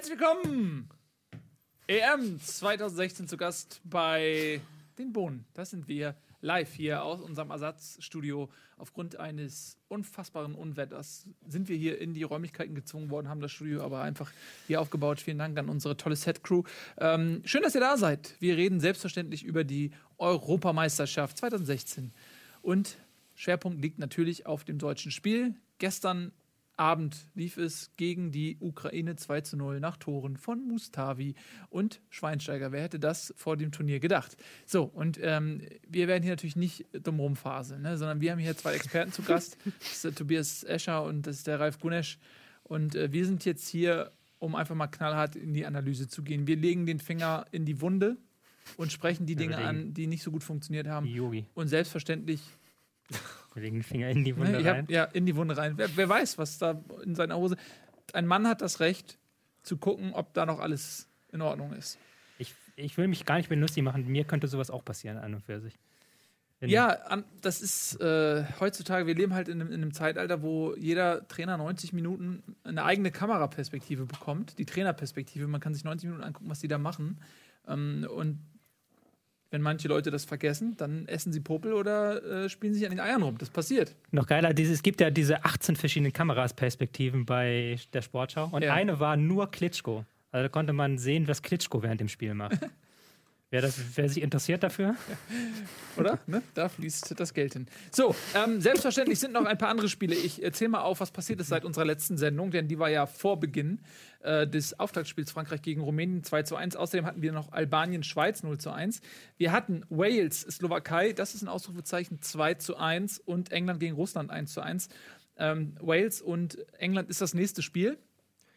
Herzlich willkommen! EM 2016 zu Gast bei den Bohnen. Das sind wir live hier aus unserem Ersatzstudio. Aufgrund eines unfassbaren Unwetters sind wir hier in die Räumlichkeiten gezwungen worden, haben das Studio aber einfach hier aufgebaut. Vielen Dank an unsere tolle Set-Crew. Schön, dass ihr da seid. Wir reden selbstverständlich über die Europameisterschaft 2016. Und Schwerpunkt liegt natürlich auf dem deutschen Spiel. Gestern Abend lief es gegen die Ukraine 2:0 nach Toren von Mustafi und Schweinsteiger. Wer hätte das vor dem Turnier gedacht? So, und wir werden hier natürlich nicht dumm rumfaseln, ne? Sondern wir haben hier zwei Experten zu Gast. Das ist der Tobias Escher und das ist der Ralf Gunesch. Und wir sind jetzt hier, um einfach mal knallhart in die Analyse zu gehen. Wir legen den Finger in die Wunde und sprechen die Dinge an, die nicht so gut funktioniert haben. Und selbstverständlich... Den Finger in die Wunde rein. Ja, in die Wunde rein. Wer weiß, was da in seiner Hose... Ein Mann hat das Recht, zu gucken, ob da noch alles in Ordnung ist. Ich will mich gar nicht mehr lustig machen. Mir könnte sowas auch passieren, an und für sich. Das ist heutzutage, wir leben halt in einem Zeitalter, wo jeder Trainer 90 Minuten eine eigene Kameraperspektive bekommt. Die Trainerperspektive. Man kann sich 90 Minuten angucken, was die da machen. Und wenn manche Leute das vergessen, dann essen sie Popel oder spielen sich an den Eiern rum. Das passiert. Noch geiler, es gibt ja diese 18 verschiedenen Kamerasperspektiven bei der Sportschau. Und eine war nur Klitschko. Also da konnte man sehen, was Klitschko während dem Spiel macht. Wer sich interessiert dafür? Oder? Ne? Da fließt das Geld hin. So, selbstverständlich sind noch ein paar andere Spiele. Ich erzähle mal auf, was passiert ist seit unserer letzten Sendung, denn die war ja vor Beginn des Auftaktspiels Frankreich gegen Rumänien 2:1. Außerdem hatten wir noch Albanien-Schweiz 0:1. Wir hatten Wales-Slowakei, das ist ein Ausrufezeichen, 2:1 und England gegen Russland 1:1. Wales und England ist das nächste Spiel.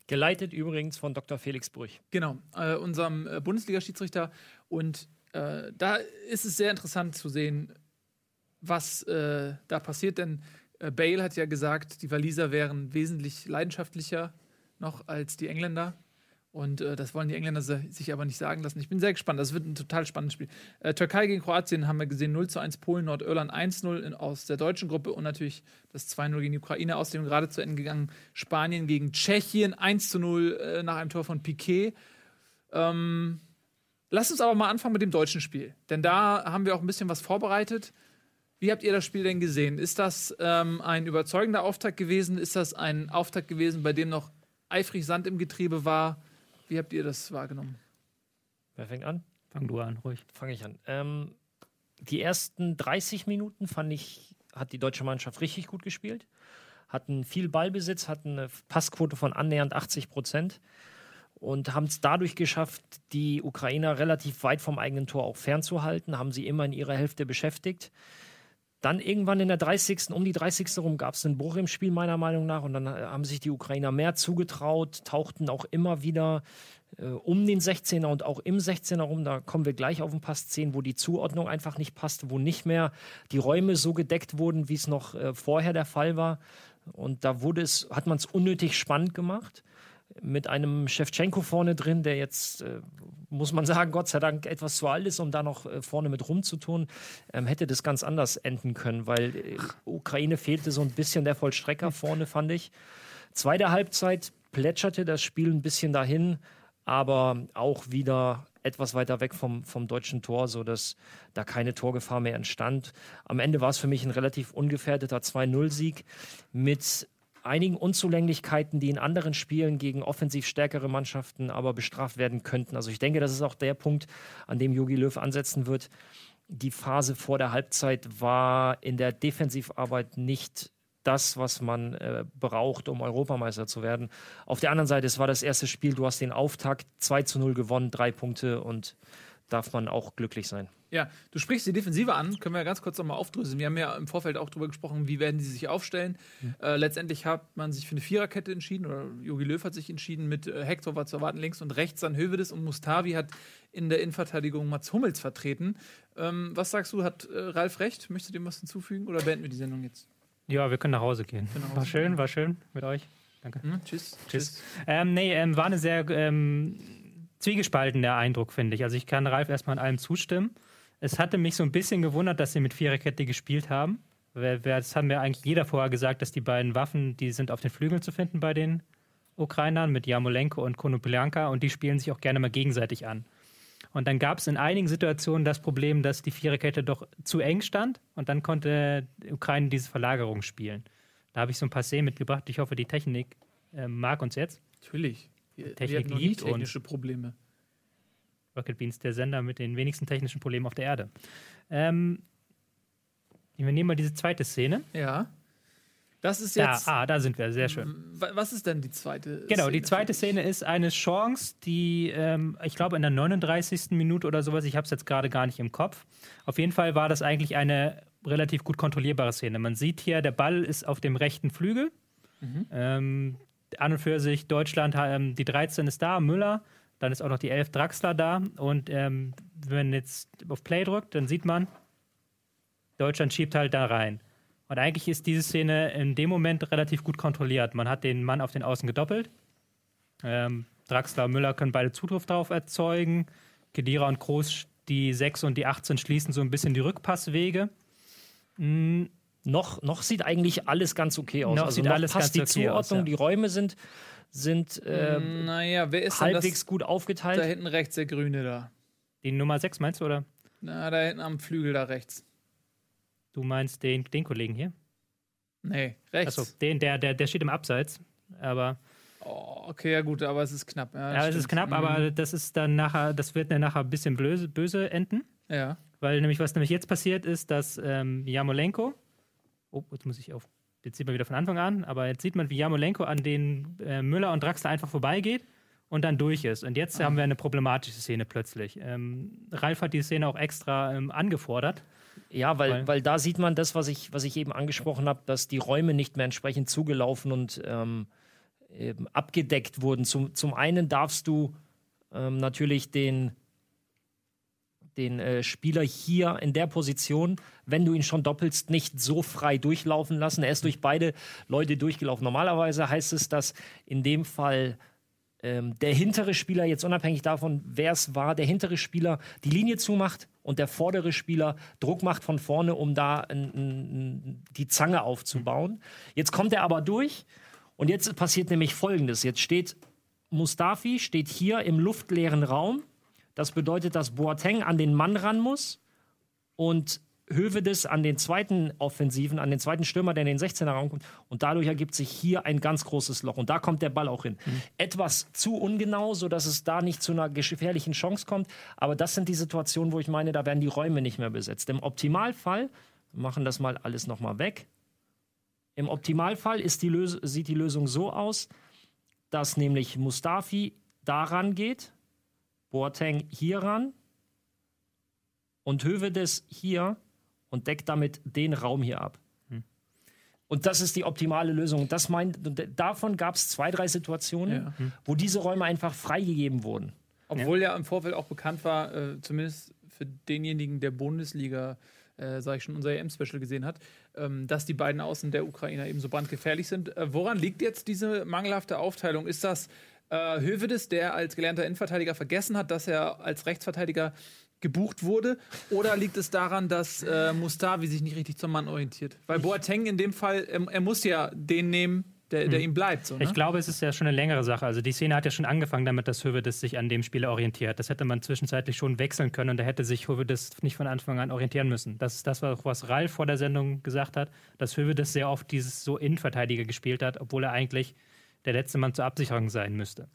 Geleitet übrigens von Dr. Felix Brüch. Genau, unserem Bundesliga-Schiedsrichter. Und da ist es sehr interessant zu sehen, was da passiert. Denn Bale hat ja gesagt, die Waliser wären wesentlich leidenschaftlicher noch als die Engländer. Und das wollen die Engländer sich aber nicht sagen lassen. Ich bin sehr gespannt. Das wird ein total spannendes Spiel. Türkei gegen Kroatien haben wir gesehen. 0:1 Polen, Nordirland 1:0 aus der deutschen Gruppe. Und natürlich das 2:0 gegen die Ukraine. Aus dem gerade zu Ende gegangen Spanien gegen Tschechien. 1:0 nach einem Tor von Piquet. Lasst uns aber mal anfangen mit dem deutschen Spiel. Denn da haben wir auch ein bisschen was vorbereitet. Wie habt ihr das Spiel denn gesehen? Ist das ein überzeugender Auftakt gewesen? Ist das ein Auftakt gewesen, bei dem noch eifrig Sand im Getriebe war? Wie habt ihr das wahrgenommen? Wer fängt an? Fang du an, ruhig. Fange ich an. Die ersten 30 Minuten hat die deutsche Mannschaft richtig gut gespielt. Hatten viel Ballbesitz, hatten eine Passquote von annähernd 80% und haben es dadurch geschafft, die Ukrainer relativ weit vom eigenen Tor auch fernzuhalten, haben sie immer in ihrer Hälfte beschäftigt. Dann irgendwann um die 30. rum gab es einen Bruch im Spiel meiner Meinung nach und dann haben sich die Ukrainer mehr zugetraut, tauchten auch immer wieder um den 16er und auch im 16er rum, da kommen wir gleich auf den Pass 10, wo die Zuordnung einfach nicht passte, wo nicht mehr die Räume so gedeckt wurden, wie es noch vorher der Fall war und da hat man es unnötig spannend gemacht. Mit einem Schewtschenko vorne drin, der jetzt, muss man sagen, Gott sei Dank etwas zu alt ist, um da noch vorne mit rumzutun, hätte das ganz anders enden können, weil Ukraine fehlte so ein bisschen der Vollstrecker vorne, fand ich. Zweite Halbzeit plätscherte das Spiel ein bisschen dahin, aber auch wieder etwas weiter weg vom deutschen Tor, sodass da keine Torgefahr mehr entstand. Am Ende war es für mich ein relativ ungefährdeter 2:0-Sieg mit einigen Unzulänglichkeiten, die in anderen Spielen gegen offensiv stärkere Mannschaften aber bestraft werden könnten. Also ich denke, das ist auch der Punkt, an dem Jogi Löw ansetzen wird. Die Phase vor der Halbzeit war in der Defensivarbeit nicht das, was man braucht, um Europameister zu werden. Auf der anderen Seite, es war das erste Spiel, du hast den Auftakt 2:0 gewonnen, 3 Punkte und darf man auch glücklich sein. Ja, du sprichst die Defensive an, können wir ja ganz kurz nochmal aufdröseln. Wir haben ja im Vorfeld auch drüber gesprochen, wie werden sie sich aufstellen. Letztendlich hat man sich für eine Viererkette entschieden, oder Jogi Löw hat sich entschieden, mit Hector war zu erwarten links und rechts dann Höwedes und Mustafi hat in der Innenverteidigung Mats Hummels vertreten. Was sagst du, hat Ralf recht? Möchtest du dem was hinzufügen oder beenden wir die Sendung jetzt? Ja, wir können nach Hause gehen. War schön mit euch. Danke. Tschüss. War eine sehr zwiegespaltener Eindruck, finde ich. Also ich kann Ralf erstmal in allem zustimmen. Es hatte mich so ein bisschen gewundert, dass sie mit Viererkette gespielt haben. Das haben ja eigentlich jeder vorher gesagt, dass die beiden Waffen, die sind auf den Flügeln zu finden bei den Ukrainern mit Jamolenko und Konoplyanka, und die spielen sich auch gerne mal gegenseitig an. Und dann gab es in einigen Situationen das Problem, dass die Viererkette doch zu eng stand, und dann konnte die Ukraine diese Verlagerung spielen. Da habe ich so ein paar Szenen mitgebracht. Ich hoffe, die Technik mag uns jetzt. Natürlich. Wir hatten noch nie technische Probleme. Rocket Beans, der Sender mit den wenigsten technischen Problemen auf der Erde. Wir nehmen mal diese zweite Szene. Ja. Das ist jetzt. Da sind wir, sehr schön. Was ist denn die zweite Szene? Genau, die zweite Szene ist eine Chance, die, ich glaube, in der 39. Minute oder sowas, ich habe es jetzt gerade gar nicht im Kopf. Auf jeden Fall war das eigentlich eine relativ gut kontrollierbare Szene. Man sieht hier, der Ball ist auf dem rechten Flügel. Mhm. An und für sich Deutschland, die 13 ist da, Müller, dann ist auch noch die 11 Draxler da. Und wenn man jetzt auf Play drückt, dann sieht man, Deutschland schiebt halt da rein. Und eigentlich ist diese Szene in dem Moment relativ gut kontrolliert. Man hat den Mann auf den Außen gedoppelt. Draxler und Müller können beide Zugriff drauf erzeugen. Khedira und Groß, die 6 und die 18, schließen so ein bisschen die Rückpasswege. Noch sieht eigentlich alles ganz okay aus. Noch passt die Zuordnung, die Räume sind wer ist halbwegs gut aufgeteilt. Da hinten rechts, der Grüne da. Die Nummer 6 meinst du, oder? Na, da hinten am Flügel da rechts. Du meinst den Kollegen hier? Nee, rechts. Achso, der steht im Abseits. Aber. Oh, okay, ja gut, aber es ist knapp. Ja, es ist knapp, aber das wird dann nachher ein bisschen böse enden. Ja. Weil nämlich, was jetzt passiert ist, dass Jamolenko. Oh, jetzt muss ich auf. Jetzt sieht man wieder von Anfang an, aber jetzt sieht man, wie Jamolenko an den Müller und Draxler einfach vorbeigeht und dann durch ist. Und jetzt haben wir eine problematische Szene plötzlich. Ralf hat die Szene auch extra angefordert. Ja, weil da sieht man das, was ich eben angesprochen habe, dass die Räume nicht mehr entsprechend zugelaufen und eben abgedeckt wurden. Zum einen darfst du natürlich den Spieler hier in der Position, wenn du ihn schon doppelst, nicht so frei durchlaufen lassen. Er ist durch beide Leute durchgelaufen. Normalerweise heißt es, dass in dem Fall der hintere Spieler, jetzt unabhängig davon, wer es war, der hintere Spieler die Linie zumacht und der vordere Spieler Druck macht von vorne, um da die Zange aufzubauen. Jetzt kommt er aber durch und jetzt passiert nämlich Folgendes. Jetzt steht Mustafi hier im luftleeren Raum. Das bedeutet, dass Boateng an den Mann ran muss und Höwedes an den zweiten Offensiven, an den zweiten Stürmer, der in den 16er rankommt. Und dadurch ergibt sich hier ein ganz großes Loch. Und da kommt der Ball auch hin. Mhm. Etwas zu ungenau, sodass es da nicht zu einer gefährlichen Chance kommt. Aber das sind die Situationen, wo ich meine, da werden die Räume nicht mehr besetzt. Im Optimalfall, wir machen das mal alles nochmal weg. Im Optimalfall sieht die Lösung so aus, dass nämlich Mustafi da rangeht, Boateng hier ran und Höwedes hier und deckt damit den Raum hier ab. Hm. Und das ist die optimale Lösung. Davon gab es 2, 3 Situationen, ja. Wo diese Räume einfach freigegeben wurden. Obwohl ja im Vorfeld auch bekannt war, zumindest für denjenigen, der Bundesliga, unser EM-Special gesehen hat, dass die beiden Außen der Ukrainer eben so brandgefährlich sind. Woran liegt jetzt diese mangelhafte Aufteilung? Ist das Höwedes, der als gelernter Innenverteidiger vergessen hat, dass er als Rechtsverteidiger gebucht wurde? Oder liegt es daran, dass Mustafi sich nicht richtig zum Mann orientiert? Weil Boateng in dem Fall, er muss ja den nehmen, der ihm bleibt. So, ne? Ich glaube, es ist ja schon eine längere Sache. Also die Szene hat ja schon angefangen damit, dass Höwedes sich an dem Spieler orientiert. Das hätte man zwischenzeitlich schon wechseln können und da hätte sich Höwedes nicht von Anfang an orientieren müssen. Das ist das, was Ralf vor der Sendung gesagt hat, dass Höwedes sehr oft dieses so Innenverteidiger gespielt hat, obwohl er eigentlich der letzte Mann zur Absicherung sein müsste.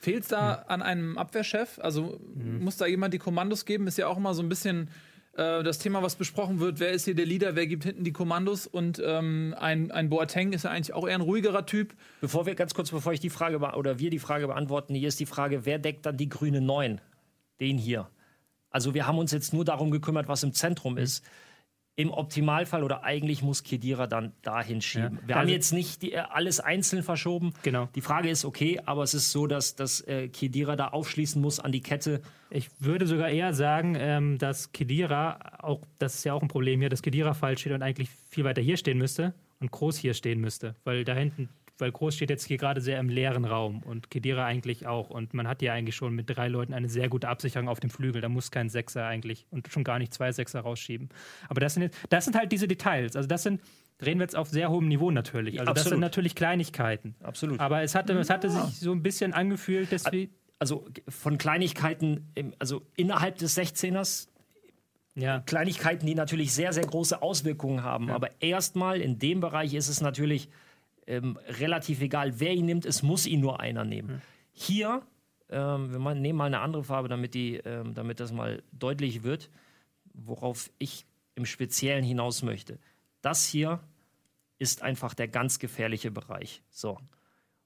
Fehlt es da an einem Abwehrchef? Also muss da jemand die Kommandos geben? Ist ja auch immer so ein bisschen das Thema, was besprochen wird. Wer ist hier der Leader? Wer gibt hinten die Kommandos? Und ein Boateng ist ja eigentlich auch eher ein ruhigerer Typ. Bevor ich die Frage beantworten, hier ist die Frage, wer deckt dann die grüne 9? Den hier. Also wir haben uns jetzt nur darum gekümmert, was im Zentrum ist. Im Optimalfall oder eigentlich muss Khedira dann dahin schieben. Ja. Wir haben jetzt nicht alles einzeln verschoben. Genau. Die Frage ist, okay, aber es ist so, dass Khedira da aufschließen muss an die Kette. Ich würde sogar eher sagen, dass Khedira, auch, das ist ja auch ein Problem hier, dass Khedira falsch steht und eigentlich viel weiter hier stehen müsste und Kroos hier stehen müsste. Weil Groß steht jetzt hier gerade sehr im leeren Raum und Khedira eigentlich auch. Und man hat ja eigentlich schon mit 3 Leuten eine sehr gute Absicherung auf dem Flügel. Da muss kein Sechser eigentlich und schon gar nicht 2 Sechser rausschieben. Aber das sind halt diese Details. Also das sind drehen wir jetzt auf sehr hohem Niveau natürlich. Also das sind natürlich Kleinigkeiten. Absolut. Aber es hatte sich so ein bisschen angefühlt, dass wir... Also von Kleinigkeiten, also innerhalb des 16ers, ja. Kleinigkeiten, die natürlich sehr, sehr große Auswirkungen haben. Ja. Aber erstmal in dem Bereich ist es natürlich relativ egal, wer ihn nimmt. Es muss ihn nur einer nehmen. Mhm. Hier, wir nehmen mal eine andere Farbe, damit das mal deutlich wird, worauf ich im Speziellen hinaus möchte. Das hier ist einfach der ganz gefährliche Bereich. So.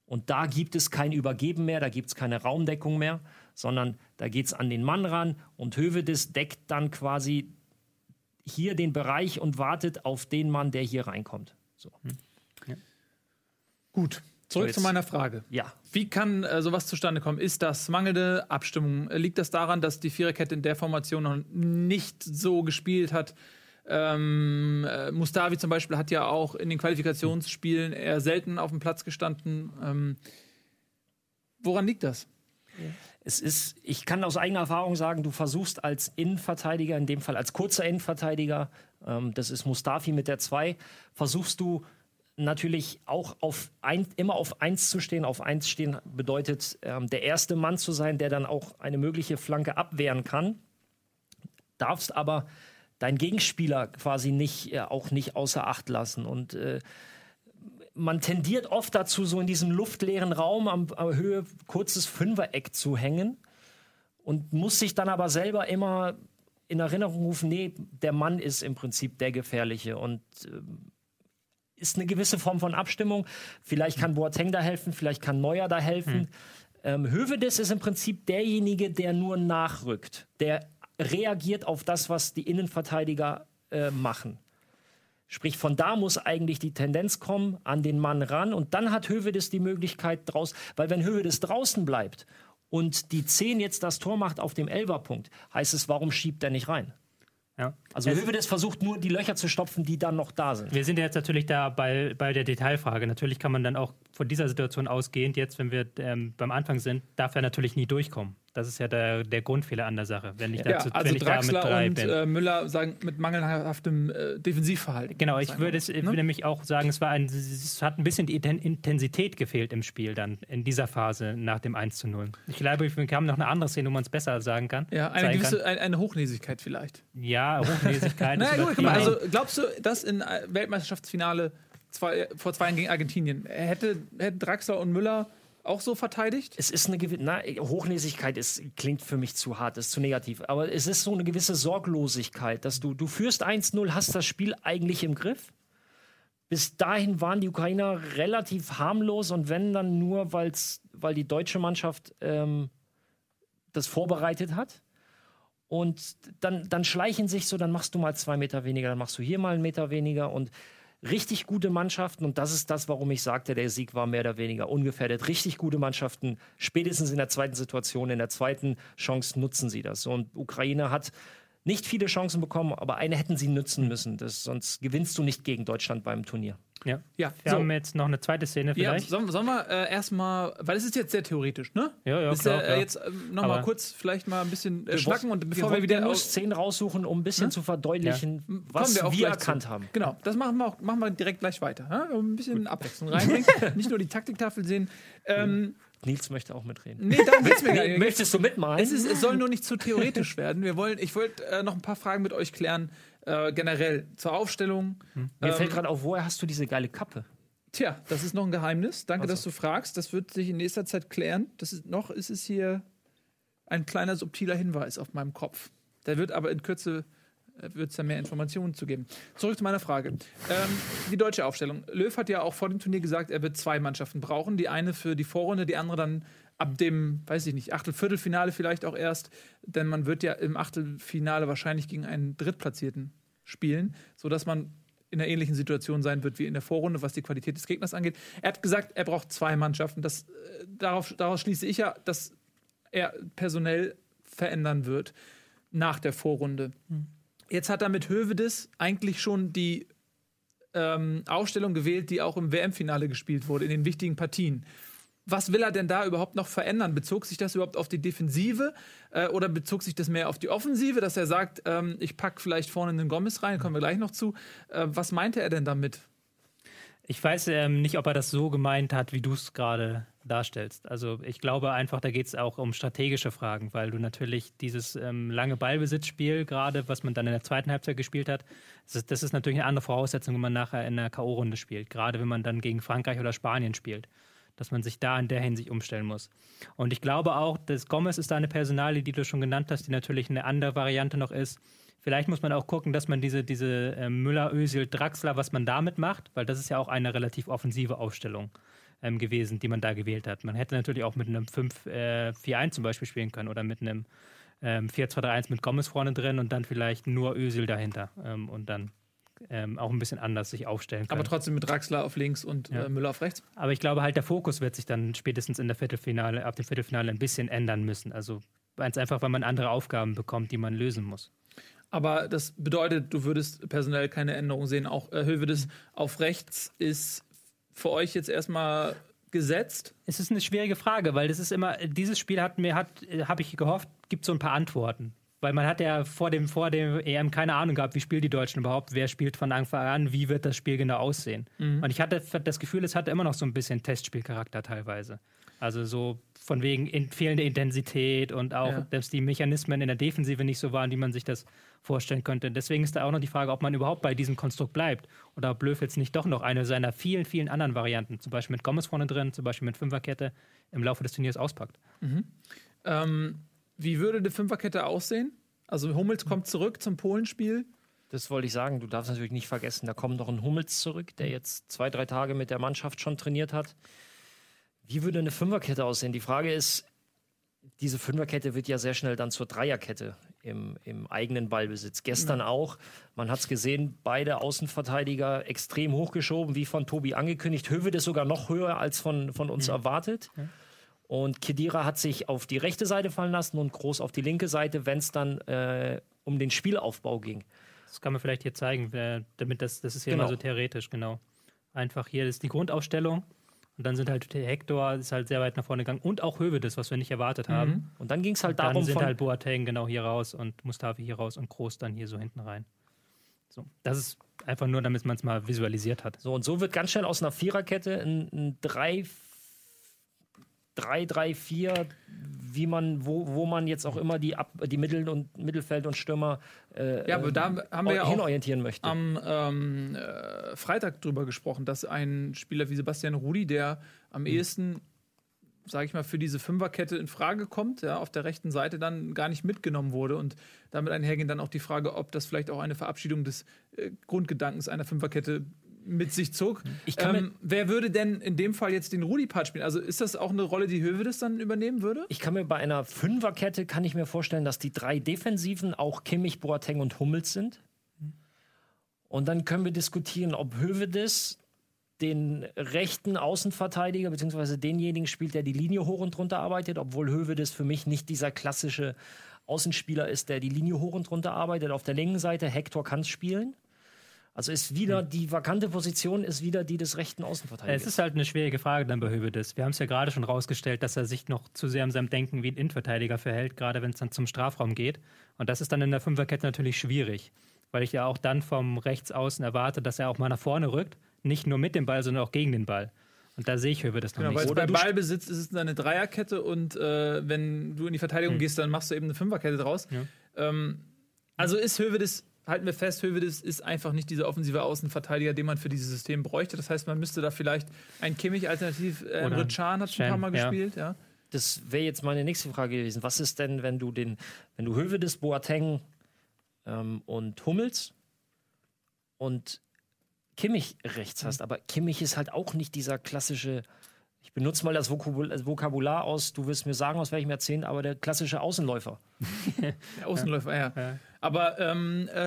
Und da gibt es kein Übergeben mehr, da gibt es keine Raumdeckung mehr, sondern da geht es an den Mann ran und Höwedes deckt dann quasi hier den Bereich und wartet auf den Mann, der hier reinkommt. So. Ja. Gut, zurück zu meiner Frage. Ja. Wie kann sowas zustande kommen? Ist das mangelnde Abstimmung? Liegt das daran, dass die Viererkette in der Formation noch nicht so gespielt hat? Mustafi zum Beispiel hat ja auch in den Qualifikationsspielen eher selten auf dem Platz gestanden. Woran liegt das? Ich kann aus eigener Erfahrung sagen, du versuchst als Innenverteidiger, in dem Fall als kurzer Innenverteidiger, das ist Mustafi mit der 2, versuchst du natürlich auch immer auf 1 zu stehen. Auf 1 stehen bedeutet, der erste Mann zu sein, der dann auch eine mögliche Flanke abwehren kann. Darfst aber deinen Gegenspieler quasi nicht außer Acht lassen. Und man tendiert oft dazu, so in diesem luftleeren Raum am Höhe kurzes Fünfereck zu hängen und muss sich dann aber selber immer in Erinnerung rufen, nee, der Mann ist im Prinzip der Gefährliche. Und ist eine gewisse Form von Abstimmung. Vielleicht kann Boateng da helfen, vielleicht kann Neuer da helfen. Höwedes ist im Prinzip derjenige, der nur nachrückt, der reagiert auf das, was die Innenverteidiger machen. Sprich, von da muss eigentlich die Tendenz kommen, an den Mann ran. Und dann hat Höwedes die Möglichkeit draußen, weil wenn Höwedes draußen bleibt und die 10 jetzt das Tor macht auf dem 11er-Punkt, heißt es, warum schiebt er nicht rein? Ja. Also Höwedes versucht nur, die Löcher zu stopfen, die dann noch da sind. Wir sind ja jetzt natürlich da bei der Detailfrage. Natürlich kann man dann auch von dieser Situation ausgehend, jetzt, wenn wir beim Anfang sind, darf er natürlich nie durchkommen. Das ist ja der Grundfehler an der Sache. Draxler und Müller sagen, mit mangelhaftem Defensivverhalten. Genau, ich würde nämlich auch sagen, es hat ein bisschen die Intensität gefehlt im Spiel dann, in dieser Phase nach dem 1:0. Ich glaube, wir haben noch eine andere Szene, wo man es besser sagen kann. Ja, eine Hochnäsigkeit vielleicht. Ja, Hochnäsigkeit. Naja, gut, guck mal, also glaubst du, dass im Weltmeisterschaftsfinale vor 2 Jahren gegen Argentinien hätten Draxler und Müller auch so verteidigt? Es ist eine gewisse... Hochnäsigkeit klingt für mich zu hart, ist zu negativ. Aber es ist so eine gewisse Sorglosigkeit, dass du führst 1:0, hast das Spiel eigentlich im Griff. Bis dahin waren die Ukrainer relativ harmlos und wenn dann nur, weil die deutsche Mannschaft das vorbereitet hat. Und dann schleichen sich so, dann machst du mal 2 Meter weniger, dann machst du hier mal 1 Meter weniger und richtig gute Mannschaften, und das ist das, warum ich sagte, der Sieg war mehr oder weniger ungefährdet. Richtig gute Mannschaften, spätestens in der zweiten Situation, in der zweiten Chance nutzen sie das. Und Ukraine hat nicht viele Chancen bekommen, aber eine hätten sie nutzen müssen. Sonst gewinnst du nicht gegen Deutschland beim Turnier. Ja. Wir haben jetzt noch eine zweite Szene vielleicht. Ja, sollen wir erstmal, weil es ist jetzt sehr theoretisch, ne? Ja, ist klar. Jetzt nochmal kurz vielleicht mal ein bisschen schnacken. Und bevor wir wieder aus Szenen raussuchen, um ein bisschen zu verdeutlichen, was wir erkannt haben. Genau, das machen wir direkt gleich weiter. Ne? Ein bisschen Abwechslung reinbringen. Nicht nur die Taktiktafel sehen. Nils möchte auch mitreden. Nee, dann geht's mir gar nicht. Möchtest du mitmachen? Es soll nur nicht zu theoretisch werden. Ich wollte noch ein paar Fragen mit euch klären. Generell zur Aufstellung. Mir fällt gerade auf, woher hast du diese geile Kappe? Tja, das ist noch ein Geheimnis. Danke, dass du fragst. Das wird sich in nächster Zeit klären. Ist es hier ein kleiner subtiler Hinweis auf meinem Kopf. Da wird aber in Kürze wird's mehr Informationen zu geben. Zurück zu meiner Frage. Die deutsche Aufstellung. Löw hat ja auch vor dem Turnier gesagt, er wird 2 Mannschaften brauchen. Die eine für die Vorrunde, die andere dann ab dem, weiß ich nicht, Achtelfinale vielleicht auch erst, denn man wird ja im Achtelfinale wahrscheinlich gegen einen Drittplatzierten spielen, sodass man in einer ähnlichen Situation sein wird wie in der Vorrunde, was die Qualität des Gegners angeht. Er hat gesagt, er braucht 2 Mannschaften. Daraus schließe ich ja, dass er personell verändern wird nach der Vorrunde. Jetzt hat er mit Höwedes eigentlich schon die Aufstellung gewählt, die auch im WM-Finale gespielt wurde, in den wichtigen Partien. Was will er denn da überhaupt noch verändern? Bezog sich das überhaupt auf die Defensive oder bezog sich das mehr auf die Offensive, dass er sagt, ich packe vielleicht vorne einen Gomez rein, kommen wir gleich noch zu. Was meinte er denn damit? Ich weiß nicht, ob er das so gemeint hat, wie du es gerade darstellst. Also ich glaube einfach, da geht es auch um strategische Fragen, weil du natürlich dieses lange Ballbesitzspiel gerade, was man dann in der zweiten Halbzeit gespielt hat, das ist natürlich eine andere Voraussetzung, wenn man nachher in einer K.O.-Runde spielt, gerade wenn man dann gegen Frankreich oder Spanien spielt, dass man sich da in der Hinsicht umstellen muss. Und ich glaube auch, dass Gomez ist da eine Personalie, die du schon genannt hast, die natürlich eine andere Variante noch ist. Vielleicht muss man auch gucken, dass man diese Müller, Özil, Draxler, was man damit macht, weil das ist ja auch eine relativ offensive Aufstellung gewesen, die man da gewählt hat. Man hätte natürlich auch mit einem 5-4-1 zum Beispiel spielen können oder mit einem 4-2-3-1 mit Gomez vorne drin und dann vielleicht nur Özil dahinter und dann auch ein bisschen anders sich aufstellen können. Aber trotzdem mit Draxler auf links und Müller auf rechts? Aber ich glaube halt, der Fokus wird sich dann spätestens ab dem Viertelfinale ein bisschen ändern müssen. Also ganz einfach, weil man andere Aufgaben bekommt, die man lösen muss. Aber das bedeutet, du würdest personell keine Änderung sehen. Auch Höwedes auf rechts ist für euch jetzt erstmal gesetzt? Es ist eine schwierige Frage, weil das ist immer, dieses Spiel habe ich gehofft, gibt so ein paar Antworten. Weil man hat ja vor dem EM keine Ahnung gehabt, wie spielen die Deutschen überhaupt, wer spielt von Anfang an, wie wird das Spiel genau aussehen. Mhm. Und ich hatte das Gefühl, es hatte immer noch so ein bisschen Testspielcharakter teilweise. Also so von wegen fehlende Intensität und auch, dass die Mechanismen in der Defensive nicht so waren, wie man sich das vorstellen könnte. Deswegen ist da auch noch die Frage, ob man überhaupt bei diesem Konstrukt bleibt oder ob Löw jetzt nicht doch noch eine seiner vielen, vielen anderen Varianten, zum Beispiel mit Gomez vorne drin, zum Beispiel mit Fünferkette, im Laufe des Turniers auspackt. Mhm. Wie würde die Fünferkette aussehen? Also Hummels kommt zurück zum Polenspiel. Das wollte ich sagen, du darfst natürlich nicht vergessen, da kommt noch ein Hummels zurück, der jetzt 2-3 Tage mit der Mannschaft schon trainiert hat. Wie würde eine Fünferkette aussehen? Die Frage ist, diese Fünferkette wird ja sehr schnell dann zur Dreierkette im eigenen Ballbesitz. Gestern auch, man hat es gesehen, beide Außenverteidiger extrem hochgeschoben, wie von Tobi angekündigt. Höwedes sogar noch höher als von uns erwartet. Ja. Und Khedira hat sich auf die rechte Seite fallen lassen und Groß auf die linke Seite, wenn es dann um den Spielaufbau ging. Das kann man vielleicht hier zeigen, damit das ist hier immer so theoretisch, genau. Einfach hier ist die Grundaufstellung und dann sind halt Hector, ist halt sehr weit nach vorne gegangen und auch Höwedes, was wir nicht erwartet haben. Und dann ging es halt darum, dann sind halt Boateng genau hier raus und Mustafi hier raus und Kroos dann hier so hinten rein. So, das ist einfach nur, damit man es mal visualisiert hat. So, und so wird ganz schnell aus einer Viererkette ein 3-3-4, wie man, wo man jetzt auch immer die Mittelfeld und Stürmer aber da haben wir hinorientieren möchte. Am Freitag drüber gesprochen, dass ein Spieler wie Sebastian Rudi, der am ehesten, sage ich mal, für diese Fünferkette in Frage kommt, auf der rechten Seite dann gar nicht mitgenommen wurde. Und damit einhergehend dann auch die Frage, ob das vielleicht auch eine Verabschiedung des Grundgedankens einer Fünferkette mit sich zog. Wer würde denn in dem Fall jetzt den Rudi-Part spielen? Also ist das auch eine Rolle, die Höwedes dann übernehmen würde? Ich kann mir bei einer Fünferkette, vorstellen, dass die drei Defensiven auch Kimmich, Boateng und Hummels sind. Und dann können wir diskutieren, ob Höwedes den rechten Außenverteidiger beziehungsweise denjenigen spielt, der die Linie hoch und runter arbeitet, obwohl Höwedes für mich nicht dieser klassische Außenspieler ist, der die Linie hoch und runter arbeitet. Auf der linken Seite Hector kann es spielen. Also ist wieder die vakante Position ist wieder die des rechten Außenverteidigers. Es ist halt eine schwierige Frage dann bei Höwedes. Wir haben es ja gerade schon rausgestellt, dass er sich noch zu sehr in seinem Denken wie ein Innenverteidiger verhält, gerade wenn es dann zum Strafraum geht. Und das ist dann in der Fünferkette natürlich schwierig, weil ich ja auch dann vom Rechtsaußen erwarte, dass er auch mal nach vorne rückt, nicht nur mit dem Ball, sondern auch gegen den Ball. Und da sehe ich Höwedes noch nicht. Oder bei Ballbesitz ist es dann eine Dreierkette und wenn du in die Verteidigung gehst, dann machst du eben eine Fünferkette draus. Ja. Also ist Höwedes... Halten wir fest, Höwedes ist einfach nicht dieser offensive Außenverteidiger, den man für dieses System bräuchte. Das heißt, man müsste da vielleicht ein Kimmich alternativ, Rütschan hat schon ein paar Mal gespielt. Ja. Das wäre jetzt meine nächste Frage gewesen. Was ist denn, wenn du Höwedes, Boateng und Hummels und Kimmich rechts hast? Aber Kimmich ist halt auch nicht dieser klassische, ich benutze mal das Vokabular aus, du wirst mir sagen, aus welchem Jahrzehnt, aber der klassische Außenläufer. Der Außenläufer, ja. Aber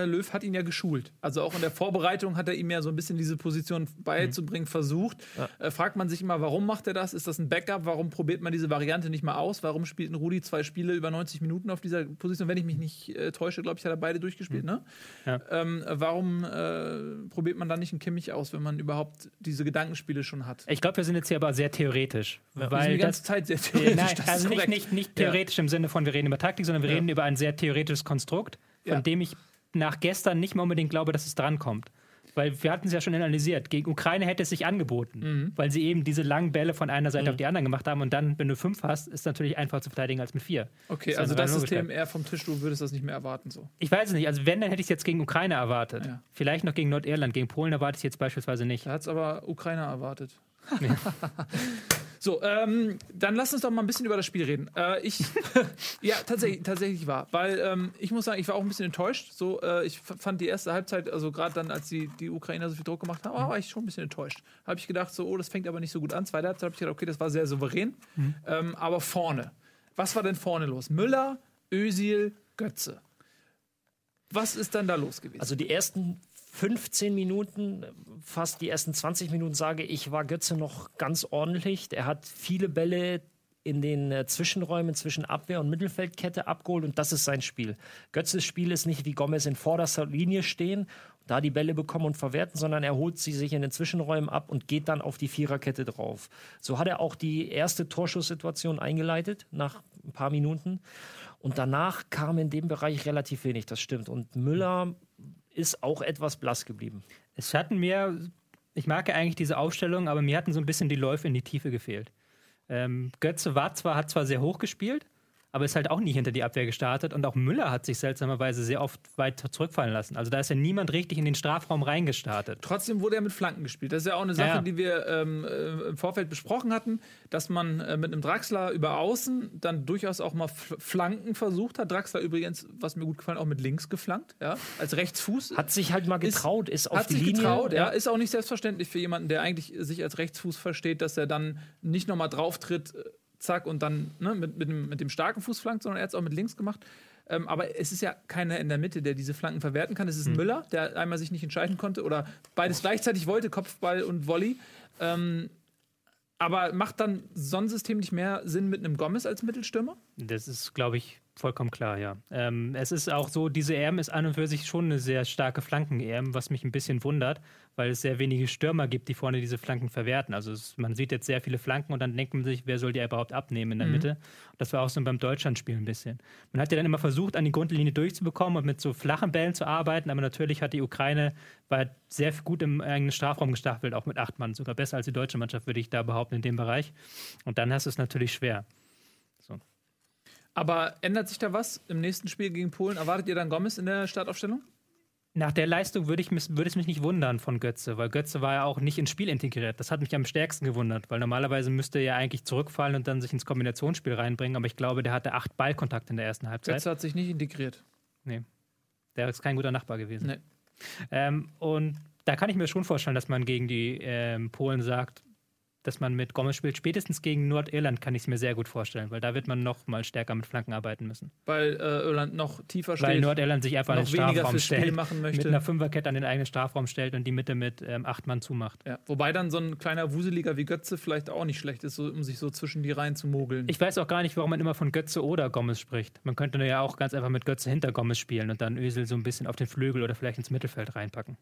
Löw hat ihn ja geschult. Also auch in der Vorbereitung hat er ihm ja so ein bisschen diese Position beizubringen versucht. Ja. Fragt man sich immer, warum macht er das? Ist das ein Backup? Warum probiert man diese Variante nicht mal aus? Warum spielt ein Rudi 2 Spiele über 90 Minuten auf dieser Position? Wenn ich mich nicht täusche, glaube ich, hat er beide durchgespielt. Ne? Ja. Warum probiert man da nicht einen Kimmich aus, wenn man überhaupt diese Gedankenspiele schon hat? Ich glaube, wir sind jetzt hier aber sehr theoretisch. Ja. Weil wir sind die ganze Zeit sehr theoretisch. Nein, also nicht theoretisch im Sinne von, wir reden über Taktik, sondern wir reden über ein sehr theoretisches Konstrukt, von dem ich nach gestern nicht mehr unbedingt glaube, dass es drankommt. weil wir hatten es ja schon analysiert, gegen Ukraine hätte es sich angeboten, weil sie eben diese langen Bälle von einer Seite auf die anderen gemacht haben und dann, wenn du 5 hast, ist natürlich einfacher zu verteidigen als mit 4. Okay, das also das System eher vom Tisch, du würdest das nicht mehr erwarten so. Ich weiß es nicht, also wenn, dann hätte ich es jetzt gegen Ukraine erwartet. Ja. Vielleicht noch gegen Nordirland, gegen Polen erwarte ich es jetzt beispielsweise nicht. Da hat es aber Ukrainer erwartet. Nee. So, dann lass uns doch mal ein bisschen über das Spiel reden. Ja, tatsächlich war, weil ich muss sagen, ich war auch ein bisschen enttäuscht. So, ich fand die erste Halbzeit, also gerade dann, als die Ukrainer so viel Druck gemacht haben, war ich schon ein bisschen enttäuscht. Habe ich gedacht, so, oh, das fängt aber nicht so gut an. Zweite Halbzeit habe ich gedacht, okay, das war sehr souverän. Aber vorne, was war denn vorne los? Müller, Özil, Götze. Was ist dann da los gewesen? Also die ersten 15 Minuten, fast die ersten 20 Minuten sage ich, war Götze noch ganz ordentlich. Er hat viele Bälle in den Zwischenräumen zwischen Abwehr und Mittelfeldkette abgeholt und das ist sein Spiel. Götzes Spiel ist nicht wie Gomez in vorderster Linie stehen, da die Bälle bekommen und verwerten, sondern er holt sie sich in den Zwischenräumen ab und geht dann auf die Viererkette drauf. So hat er auch die erste Torschusssituation eingeleitet nach ein paar Minuten und danach kam in dem Bereich relativ wenig, das stimmt. Und Müller ist auch etwas blass geblieben. Es hatten mir, ich mag ja eigentlich diese Aufstellung, aber mir hatten so ein bisschen die Läufe in die Tiefe gefehlt. Götze hat zwar sehr hoch gespielt, aber ist halt auch nie hinter die Abwehr gestartet und auch Müller hat sich seltsamerweise sehr oft weit zurückfallen lassen. Also da ist ja niemand richtig in den Strafraum reingestartet. Trotzdem wurde er mit Flanken gespielt. Das ist ja auch eine Sache, die wir im Vorfeld besprochen hatten, dass man mit einem Draxler über außen dann durchaus auch mal Flanken versucht hat. Draxler übrigens, was mir gut gefallen, auch mit links geflankt, ja, als Rechtsfuß. Hat sich halt mal getraut, ist auf die Linie. Hat sich getraut, ja, ist auch nicht selbstverständlich für jemanden, der eigentlich sich als Rechtsfuß versteht, dass er dann nicht nochmal drauf tritt, zack, und dann mit dem starken Fuß flankt, sondern er hat es auch mit links gemacht. Aber es ist ja keiner in der Mitte, der diese Flanken verwerten kann. Es ist ein Müller, der einmal sich nicht entscheiden konnte oder beides gleichzeitig wollte, Kopfball und Volley. Aber macht dann so ein System nicht mehr Sinn mit einem Gomez als Mittelstürmer? Das ist, glaube ich, vollkommen klar, ja. Es ist auch so, diese EM ist an und für sich schon eine sehr starke Flanken-EM, was mich ein bisschen wundert, weil es sehr wenige Stürmer gibt, die vorne diese Flanken verwerten. Also man sieht jetzt sehr viele Flanken und dann denkt man sich, wer soll die überhaupt abnehmen in der Mitte? Das war auch so beim Deutschlandspiel ein bisschen. Man hat ja dann immer versucht, an die Grundlinie durchzubekommen und mit so flachen Bällen zu arbeiten, aber natürlich hat die Ukraine war sehr gut im eigenen Strafraum gestachelt, auch mit 8 Mann, sogar besser als die deutsche Mannschaft, würde ich da behaupten, in dem Bereich. Und dann hast du es natürlich schwer. So. Aber ändert sich da was im nächsten Spiel gegen Polen? Erwartet ihr dann Gomez in der Startaufstellung? Nach der Leistung würde es mich nicht wundern von Götze, weil Götze war ja auch nicht ins Spiel integriert. Das hat mich am stärksten gewundert, weil normalerweise müsste er ja eigentlich zurückfallen und dann sich ins Kombinationsspiel reinbringen. Aber ich glaube, der hatte 8 Ballkontakte in der ersten Halbzeit. Götze hat sich nicht integriert. Nee, der ist kein guter Nachbar gewesen. Nee. Und da kann ich mir schon vorstellen, dass man gegen die Polen sagt, dass man mit Gomez spielt. Spätestens gegen Nordirland kann ich es mir sehr gut vorstellen, weil da wird man noch mal stärker mit Flanken arbeiten müssen. Weil Irland noch tiefer steht. Weil Nordirland sich einfach an den Strafraum stellt, mit einer Fünferkette an den eigenen Strafraum stellt und die Mitte mit 8 Mann zumacht. Ja. Wobei dann so ein kleiner Wuseliger wie Götze vielleicht auch nicht schlecht ist, so, um sich so zwischen die Reihen zu mogeln. Ich weiß auch gar nicht, warum man immer von Götze oder Gomez spricht. Man könnte ja auch ganz einfach mit Götze hinter Gomez spielen und dann Özil so ein bisschen auf den Flügel oder vielleicht ins Mittelfeld reinpacken.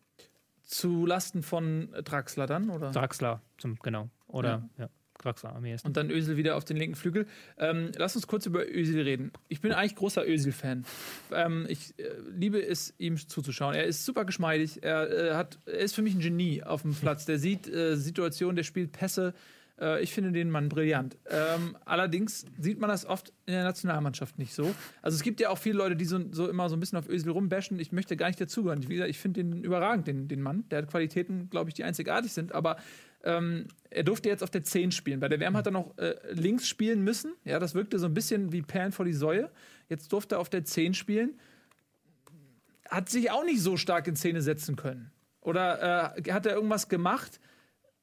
Zu Lasten von Draxler dann, oder? Draxler, genau. Oder, ja, Draxler am ehesten. Und dann Özil wieder auf den linken Flügel. Lass uns kurz über Özil reden. Ich bin eigentlich großer Özil-Fan. Ich liebe es, ihm zuzuschauen. Er ist super geschmeidig. Er ist für mich ein Genie auf dem Platz. Der sieht Situationen, der spielt Pässe. Ich finde den Mann brillant. Allerdings sieht man das oft in der Nationalmannschaft nicht so. Also es gibt ja auch viele Leute, die so immer so ein bisschen auf Özil rumbashen. Ich möchte gar nicht dazugehören. Wie gesagt, ich finde den überragend, den Mann. Der hat Qualitäten, glaube ich, die einzigartig sind. Aber er durfte jetzt auf der 10 spielen. Bei der WM hat er noch links spielen müssen. Ja, das wirkte so ein bisschen wie Perlen vor die Säue. Jetzt durfte er auf der 10 spielen. Hat sich auch nicht so stark in Szene setzen können. Oder hat er irgendwas gemacht,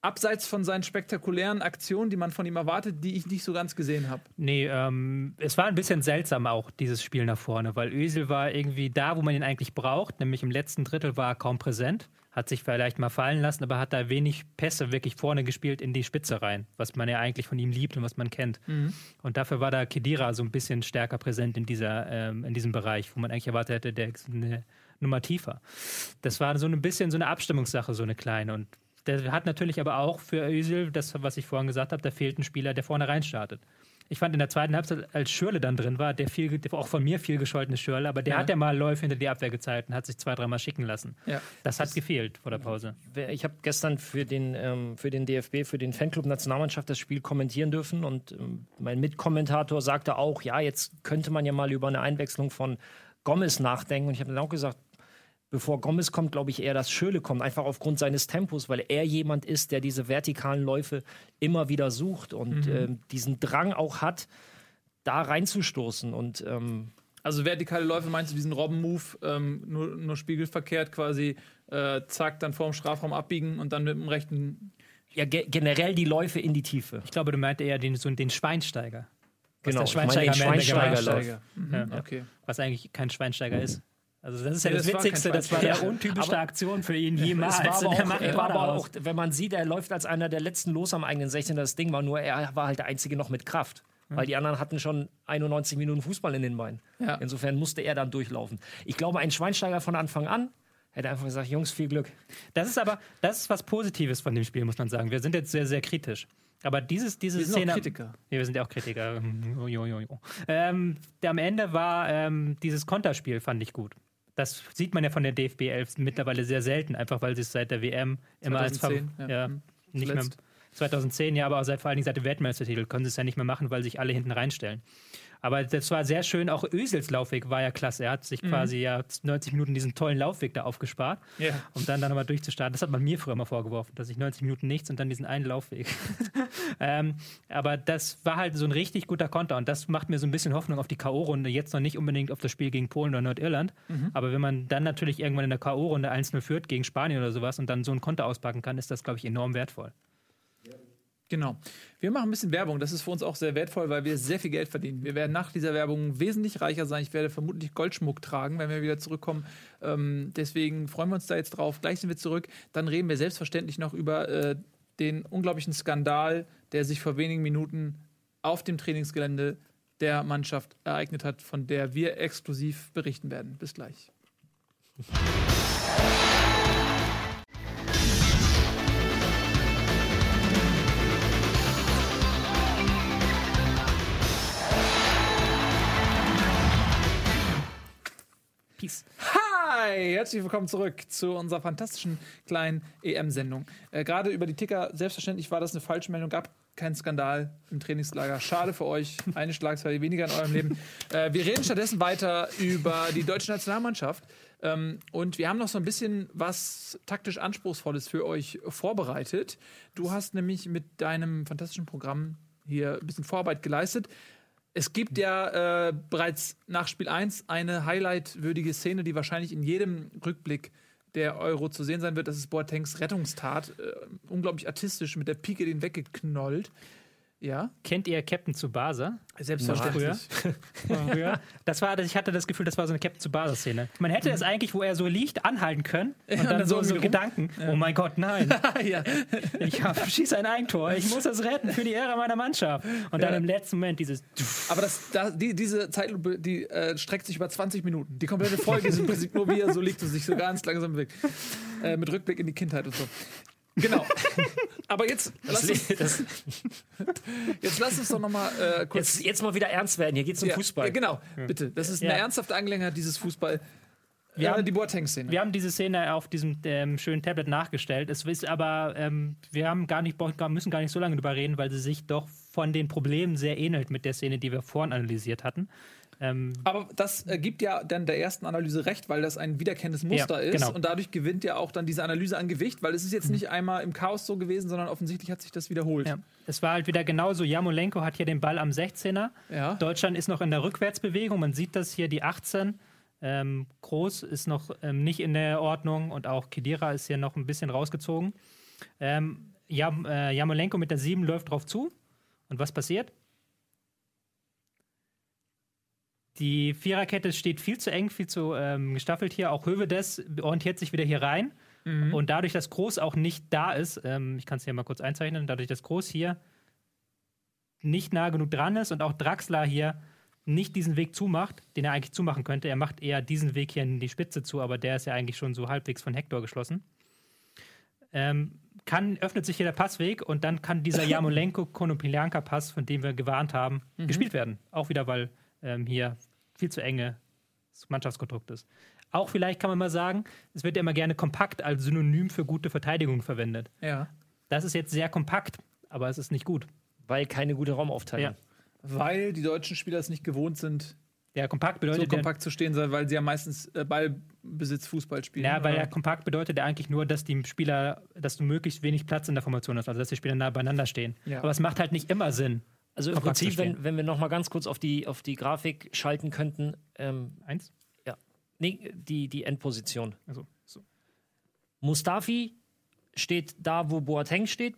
abseits von seinen spektakulären Aktionen, die man von ihm erwartet, die ich nicht so ganz gesehen habe? Nee, es war ein bisschen seltsam auch, dieses Spiel nach vorne, weil Özil war irgendwie da, wo man ihn eigentlich braucht, nämlich im letzten Drittel war er kaum präsent, hat sich vielleicht mal fallen lassen, aber hat da wenig Pässe wirklich vorne gespielt in die Spitze rein, was man ja eigentlich von ihm liebt und was man kennt. Und dafür war da Khedira so ein bisschen stärker präsent in diesem Bereich, wo man eigentlich erwartet hätte, der ist eine Nummer tiefer. Das war so ein bisschen so eine Abstimmungssache, so eine kleine, und der hat natürlich aber auch für Özil, das, was ich vorhin gesagt habe, da fehlt ein Spieler, der vorne rein startet. Ich fand in der zweiten Halbzeit, als Schürrle dann drin war, der auch von mir viel gescholtene Schürrle, aber der hat ja mal Läufe hinter die Abwehr gezeigt und hat sich 2-3 Mal schicken lassen. Ja. Das hat gefehlt vor der Pause. Ich habe gestern für den DFB, für den Fanclub Nationalmannschaft das Spiel kommentieren dürfen und mein Mitkommentator sagte auch, ja, jetzt könnte man ja mal über eine Einwechslung von Gomez nachdenken und ich habe dann auch gesagt, bevor Gomez kommt, glaube ich eher, dass Schürrle kommt. Einfach aufgrund seines Tempos, weil er jemand ist, der diese vertikalen Läufe immer wieder sucht und diesen Drang auch hat, da reinzustoßen. Und, also vertikale Läufe, meinst du diesen Robben-Move, nur spiegelverkehrt quasi, zack, dann vorm Strafraum abbiegen und dann mit dem rechten... Ja, generell die Läufe in die Tiefe. Ich glaube, du meinte eher den Schweinsteiger. Genau, der Schweinsteiger, Schweinsteiger. Ja. Okay. Was eigentlich kein Schweinsteiger ist. Also das ist ja das Witzigste, das war ja untypischste Aktion für ihn jemals. Aber auch, wenn man sieht, er läuft als einer der letzten los am eigenen 16. Das Ding war nur, er war halt der Einzige noch mit Kraft. Weil die anderen hatten schon 91 Minuten Fußball in den Beinen. Ja. Insofern musste er dann durchlaufen. Ich glaube, ein Schweinsteiger von Anfang an hätte einfach gesagt, Jungs, viel Glück. Das ist was Positives von dem Spiel, muss man sagen. Wir sind jetzt sehr, sehr kritisch. Aber diese Szene... Kritiker. Ja, wir sind ja auch Kritiker. Am Ende war dieses Konterspiel, fand ich gut. Das sieht man ja von der DFB 11 mittlerweile sehr selten, einfach weil sie es seit der WM immer 2010, als... Ja, nicht mehr 2010, ja, aber auch vor allen Dingen seit dem Weltmeistertitel können sie es ja nicht mehr machen, weil sich alle hinten reinstellen. Aber das war sehr schön, auch Özils Laufweg war ja klasse. Er hat sich quasi 90 Minuten diesen tollen Laufweg da aufgespart, um dann nochmal durchzustarten. Das hat man mir früher mal vorgeworfen, dass ich 90 Minuten nichts und dann diesen einen Laufweg. Aber das war halt so ein richtig guter Konter und das macht mir so ein bisschen Hoffnung auf die K.O.-Runde. Jetzt noch nicht unbedingt auf das Spiel gegen Polen oder Nordirland, aber wenn man dann natürlich irgendwann in der K.O.-Runde 1-0 führt gegen Spanien oder sowas und dann so einen Konter auspacken kann, ist das, glaube ich, enorm wertvoll. Genau. Wir machen ein bisschen Werbung. Das ist für uns auch sehr wertvoll, weil wir sehr viel Geld verdienen. Wir werden nach dieser Werbung wesentlich reicher sein. Ich werde vermutlich Goldschmuck tragen, wenn wir wieder zurückkommen. Deswegen freuen wir uns da jetzt drauf. Gleich sind wir zurück. Dann reden wir selbstverständlich noch über den unglaublichen Skandal, der sich vor wenigen Minuten auf dem Trainingsgelände der Mannschaft ereignet hat, von der wir exklusiv berichten werden. Bis gleich. Hi, herzlich willkommen zurück zu unserer fantastischen kleinen EM-Sendung. Gerade über die Ticker, selbstverständlich war das eine falsche Meldung, gab keinen Skandal im Trainingslager. Schade für euch, eine Schlagzeile weniger in eurem Leben. Wir reden stattdessen weiter über die deutsche Nationalmannschaft. Und wir haben noch so ein bisschen was taktisch Anspruchsvolles für euch vorbereitet. Du hast nämlich mit deinem fantastischen Programm hier ein bisschen Vorarbeit geleistet. Es gibt ja bereits nach Spiel 1 eine highlightwürdige Szene, die wahrscheinlich in jedem Rückblick der Euro zu sehen sein wird. Das ist Boatengs Rettungstat. Unglaublich artistisch, mit der Pike den weggeknollt. Ja. Kennt ihr Captain Tsubasa? Selbstverständlich. Früher. Ich hatte das Gefühl, das war so eine Captain Tsubasa-Szene. Man hätte es eigentlich, wo er so liegt, anhalten können und dann so Gedanken, oh mein Gott, nein. Ich schieße ein Eigentor, ich muss das retten für die Ehre meiner Mannschaft. Und dann im letzten Moment dieses... Aber diese Zeitlupe, die streckt sich über 20 Minuten. Die komplette Folge ist im Prinzip nur, wie er so liegt und sich so ganz langsam bewegt. Mit Rückblick in die Kindheit und so. Genau. Aber jetzt lass uns doch nochmal kurz... Jetzt mal wieder ernst werden, hier geht's um Fußball. Ja, genau, bitte. Das ist eine ernsthafte Angelegenheit, dieses Fußball. Wir haben die Boateng-Szene. Wir haben diese Szene auf diesem schönen Tablet nachgestellt. Es ist aber, wir haben müssen gar nicht so lange drüber reden, weil sie sich doch von den Problemen sehr ähnelt mit der Szene, die wir vorhin analysiert hatten. Aber das gibt ja dann der ersten Analyse recht, weil das ein wiederkehrendes Muster ist. Genau. Und dadurch gewinnt ja auch dann diese Analyse an Gewicht, weil es ist jetzt nicht einmal im Chaos so gewesen, sondern offensichtlich hat sich das wiederholt. Ja. Es war halt wieder genauso. Jamolenko hat hier den Ball am 16er. Ja. Deutschland ist noch in der Rückwärtsbewegung. Man sieht das hier, die 18. Groß ist noch nicht in der Ordnung und auch Khedira ist hier noch ein bisschen rausgezogen. Jamolenko mit der 7 läuft drauf zu. Und was passiert? Die Viererkette steht viel zu eng, viel zu gestaffelt hier. Auch Höwedes orientiert sich wieder hier rein. Mhm. Und dadurch, dass Groß auch nicht da ist, ich kann es hier mal kurz einzeichnen, dadurch, dass Groß hier nicht nah genug dran ist und auch Draxler hier nicht diesen Weg zumacht, den er eigentlich zumachen könnte. Er macht eher diesen Weg hier in die Spitze zu, aber der ist ja eigentlich schon so halbwegs von Hector geschlossen. öffnet sich hier der Passweg und dann kann dieser Jamolenko-Konoplyanka-Pass, von dem wir gewarnt haben, gespielt werden. Auch wieder, weil hier viel zu enge Mannschaftskonstrukt ist. Auch vielleicht kann man mal sagen, es wird ja immer gerne kompakt als Synonym für gute Verteidigung verwendet. Ja. Das ist jetzt sehr kompakt, aber es ist nicht gut. Weil keine gute Raumaufteilung. Ja. Weil die deutschen Spieler es nicht gewohnt sind, ja, kompakt bedeutet so kompakt zu stehen, weil sie ja meistens Ballbesitz-Fußball spielen. Ja, weil ja kompakt bedeutet ja eigentlich nur, dass die Spieler, dass du möglichst wenig Platz in der Formation hast, also dass die Spieler nah beieinander stehen. Ja. Aber es macht halt nicht immer Sinn. Also im Prinzip, wenn wir nochmal ganz kurz auf die Grafik schalten könnten. Eins? Ja. Nee, die Endposition. Also, so. Mustafi steht da, wo Boateng steht,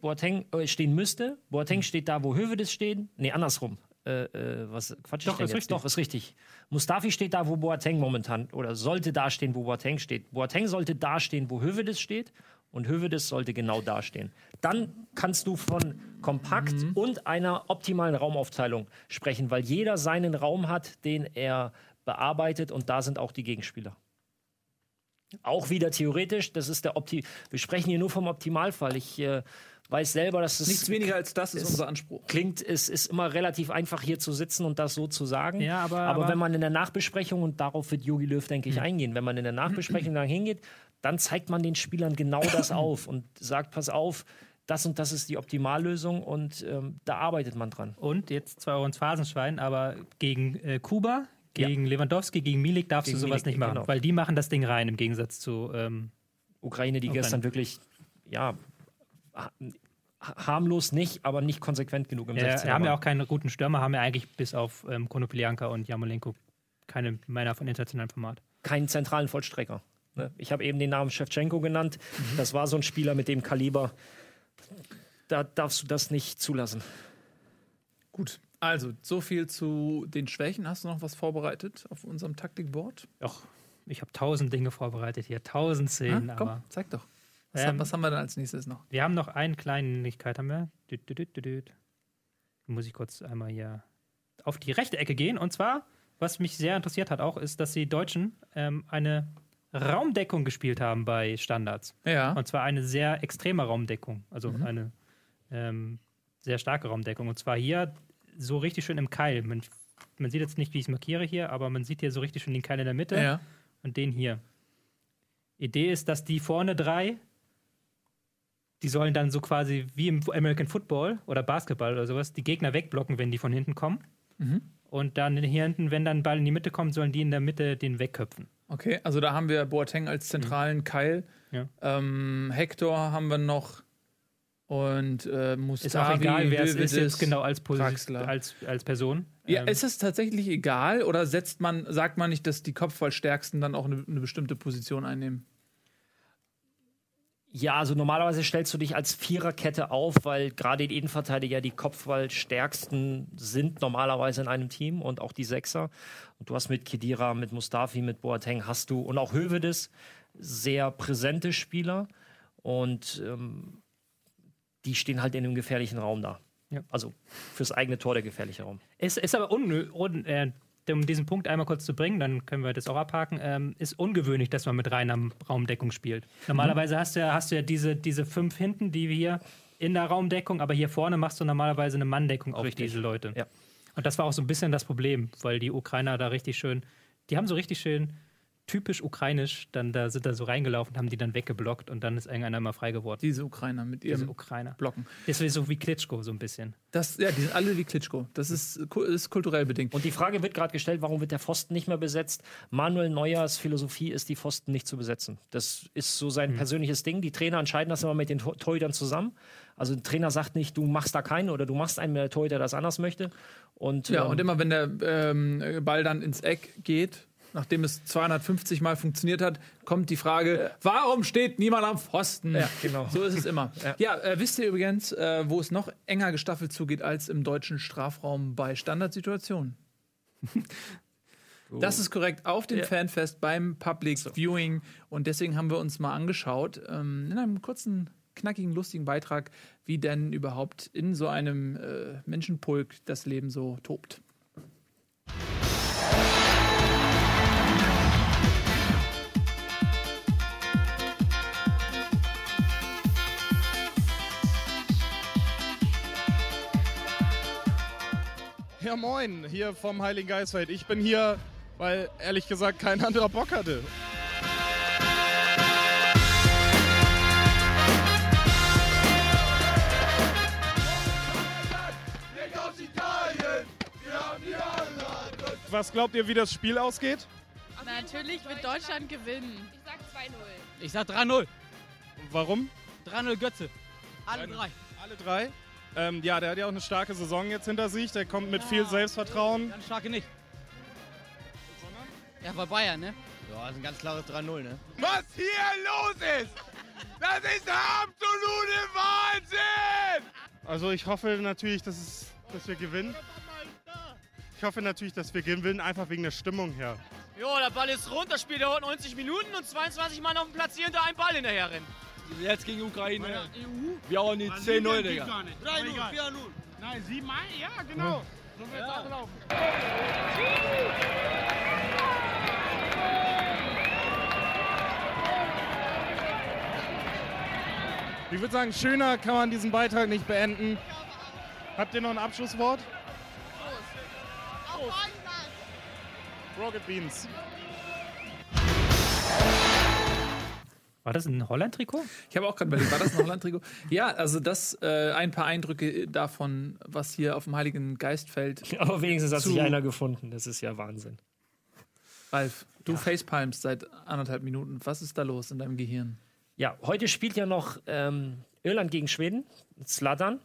stehen müsste. Boateng steht da, wo Höwedes steht. Nee, andersrum. Was Quatsch, doch, ist richtig. Doch, ist richtig. Mustafi steht da, wo Boateng momentan, oder sollte da stehen, wo Boateng steht. Boateng sollte da stehen, wo Höwedes steht, und Höwedes sollte genau da stehen. Dann kannst du von kompakt und einer optimalen Raumaufteilung sprechen, weil jeder seinen Raum hat, den er bearbeitet, und da sind auch die Gegenspieler. Auch wieder theoretisch, das ist der wir sprechen hier nur vom Optimalfall. Ich weiß selber, dass es... Nichts weniger als das ist unser Anspruch. Es ist immer relativ einfach, hier zu sitzen und das so zu sagen. Ja, aber wenn man in der Nachbesprechung, und darauf wird Jogi Löw, denke ich, eingehen, wenn man in der Nachbesprechung dann hingeht, dann zeigt man den Spielern genau das auf und sagt, pass auf, das und das ist die Optimallösung, und da arbeitet man dran. Und jetzt 2 Euro ins Phasenschwein, aber gegen Kuba, gegen Lewandowski, gegen Milik darfst du sowas nicht machen, genau. Weil die machen das Ding rein, im Gegensatz zu Ukraine, die gestern wirklich, ja... harmlos nicht, aber nicht konsequent genug im 16er. Wir haben ja auch keine guten Stürmer, haben ja eigentlich bis auf Konoplyanka und Jamolenko keine Männer von internationalem Format. Keinen zentralen Vollstrecker. Ne? Ich habe eben den Namen Schewtschenko genannt. Das war so ein Spieler mit dem Kaliber. Da darfst du das nicht zulassen. Gut, also so viel zu den Schwächen. Hast du noch was vorbereitet auf unserem Taktikboard? Doch, ich habe 1000 Dinge vorbereitet hier, 1000 Szenen. Ah, komm, aber zeig doch. Was haben wir dann als nächstes noch? Wir haben noch eine Kleinigkeit, haben wir. Muss ich kurz einmal hier auf die rechte Ecke gehen. Und zwar, was mich sehr interessiert hat auch, ist, dass die Deutschen eine Raumdeckung gespielt haben bei Standards. Ja. Und zwar eine sehr extreme Raumdeckung. Also eine sehr starke Raumdeckung. Und zwar hier so richtig schön im Keil. Man sieht jetzt nicht, wie ich es markiere hier, aber man sieht hier so richtig schön den Keil in der Mitte und den hier. Idee ist, dass die vorne drei... Die sollen dann so quasi wie im American Football oder Basketball oder sowas die Gegner wegblocken, wenn die von hinten kommen. Und dann hier hinten, wenn dann ein Ball in die Mitte kommt, sollen die in der Mitte den wegköpfen. Okay, also da haben wir Boateng als zentralen Keil. Ja. Hector haben wir noch. Und Mustafi. Ist auch egal, wer es ist jetzt genau als Position, als Person. Ja, ist es tatsächlich egal, oder sagt man nicht, dass die Kopfballstärksten dann auch eine bestimmte Position einnehmen? Ja, also normalerweise stellst du dich als Viererkette auf, weil gerade die Innenverteidiger die Kopfballstärksten sind normalerweise in einem Team, und auch die Sechser. Und du hast mit Khedira, mit Mustafi, mit Boateng und auch Höwedes sehr präsente Spieler, und die stehen halt in einem gefährlichen Raum da. Ja. Also fürs eigene Tor der gefährliche Raum. Es ist aber um diesen Punkt einmal kurz zu bringen, dann können wir das auch abhaken, ist ungewöhnlich, dass man mit reiner Raumdeckung spielt. Normalerweise hast du ja diese 5 hinten, die wir hier in der Raumdeckung, aber hier vorne machst du normalerweise eine Manndeckung auf diese Leute. Ja. Und das war auch so ein bisschen das Problem, weil die Ukrainer da richtig schön, die haben so richtig schön typisch ukrainisch, dann da sind da so reingelaufen, haben die dann weggeblockt, und dann ist irgendeiner mal frei geworden. Diese Ukrainer mit ihrem Blocken. Das ist so wie Klitschko so ein bisschen. Die sind alle wie Klitschko. Das ist kulturell bedingt. Und die Frage wird gerade gestellt, warum wird der Pfosten nicht mehr besetzt? Manuel Neuers Philosophie ist, die Pfosten nicht zu besetzen. Das ist so sein persönliches Ding. Die Trainer entscheiden das immer mit den Torhütern zusammen. Also der Trainer sagt nicht, du machst da keinen, oder du machst einen, der Torhüter das anders möchte. Und immer wenn der Ball dann ins Eck geht, nachdem es 250 Mal funktioniert hat, kommt die Frage, warum steht niemand am Pfosten? Ja, genau. So ist es immer. Ja, wisst ihr übrigens, wo es noch enger gestaffelt zugeht als im deutschen Strafraum bei Standardsituationen? Das ist korrekt, auf dem Fanfest, beim Public Viewing. Und deswegen haben wir uns mal angeschaut, in einem kurzen, knackigen, lustigen Beitrag, wie denn überhaupt in so einem Menschenpulk das Leben so tobt. Ja moin, hier vom Heiligen Geistfeld. Ich bin hier, weil ehrlich gesagt kein anderer Bock hatte. Was glaubt ihr, wie das Spiel ausgeht? Natürlich wird Deutschland gewinnen. Ich sag 2-0. Ich sag 3-0. Warum? 3-0 Götze. Alle drei. Alle drei? Ja, der hat ja auch eine starke Saison jetzt hinter sich. Der kommt mit viel Selbstvertrauen. Ganz starke nicht. Sondern? Ja, war Bayern, ne? Ja, das ist ein ganz klares 3-0, ne? Was hier los ist, das ist der absolute Wahnsinn! Also ich hoffe natürlich, dass wir gewinnen. Ich hoffe natürlich, dass wir gewinnen, einfach wegen der Stimmung her. Jo, der Ball ist rund, das Spiel dauert 90 Minuten und 22 Mann auf dem Platz hier hinter einem Ball hinterher rennen. Jetzt gegen Ukraine. Ja. EU? Wir hauen die 10-0, Digga. 3-0, 4-0. Nein, 7-1, ja, genau. So wird es auch laufen. Ich würde sagen, schöner kann man diesen Beitrag nicht beenden. Habt ihr noch ein Abschlusswort? Groß. Rocket Beans. War das ein Holland-Trikot? Ich habe auch gerade überlegt, war das ein Holland-Trikot? Ja, also das, ein paar Eindrücke davon, was hier auf dem Heiligen Geistfeld... Aber wenigstens hat sich einer gefunden, das ist ja Wahnsinn. Ralf, du facepalmst seit 1,5 Minuten, was ist da los in deinem Gehirn? Ja, heute spielt ja noch Irland gegen Schweden, Zlatan.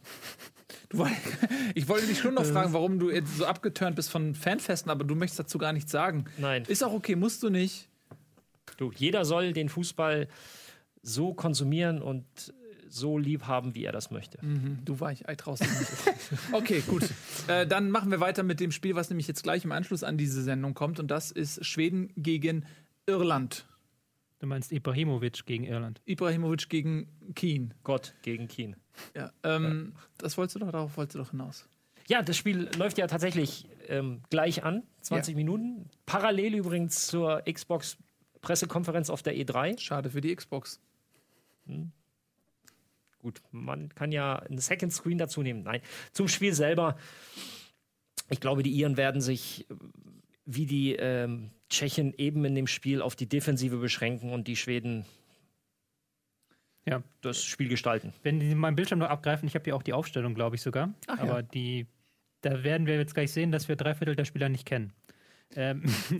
Ich wollte dich schon noch fragen, warum du so abgeturnt bist von Fanfesten, aber du möchtest dazu gar nichts sagen. Nein. Ist auch okay, musst du nicht. Du, jeder soll den Fußball so konsumieren und so lieb haben, wie er das möchte. Mhm, du weich, Ei draußen. Okay, gut. Dann machen wir weiter mit dem Spiel, was nämlich jetzt gleich im Anschluss an diese Sendung kommt. Und das ist Schweden gegen Irland. Du meinst Ibrahimovic gegen Irland. Ibrahimovic gegen Keane. Gott gegen Keane. Ja, das wolltest du doch, darauf wolltest du doch hinaus. Ja, das Spiel läuft ja tatsächlich gleich an, 20 Minuten. Parallel übrigens zur Xbox Pressekonferenz auf der E3. Schade für die Xbox. Hm. Gut, man kann ja einen Second Screen dazu nehmen. Nein, zum Spiel selber. Ich glaube, die Iren werden sich wie die Tschechen eben in dem Spiel auf die Defensive beschränken und die Schweden das Spiel gestalten. Wenn die meinen Bildschirm noch abgreifen, ich habe hier auch die Aufstellung, glaube ich sogar. Ach, aber da werden wir jetzt gleich sehen, dass wir 3/4 der Spieler nicht kennen.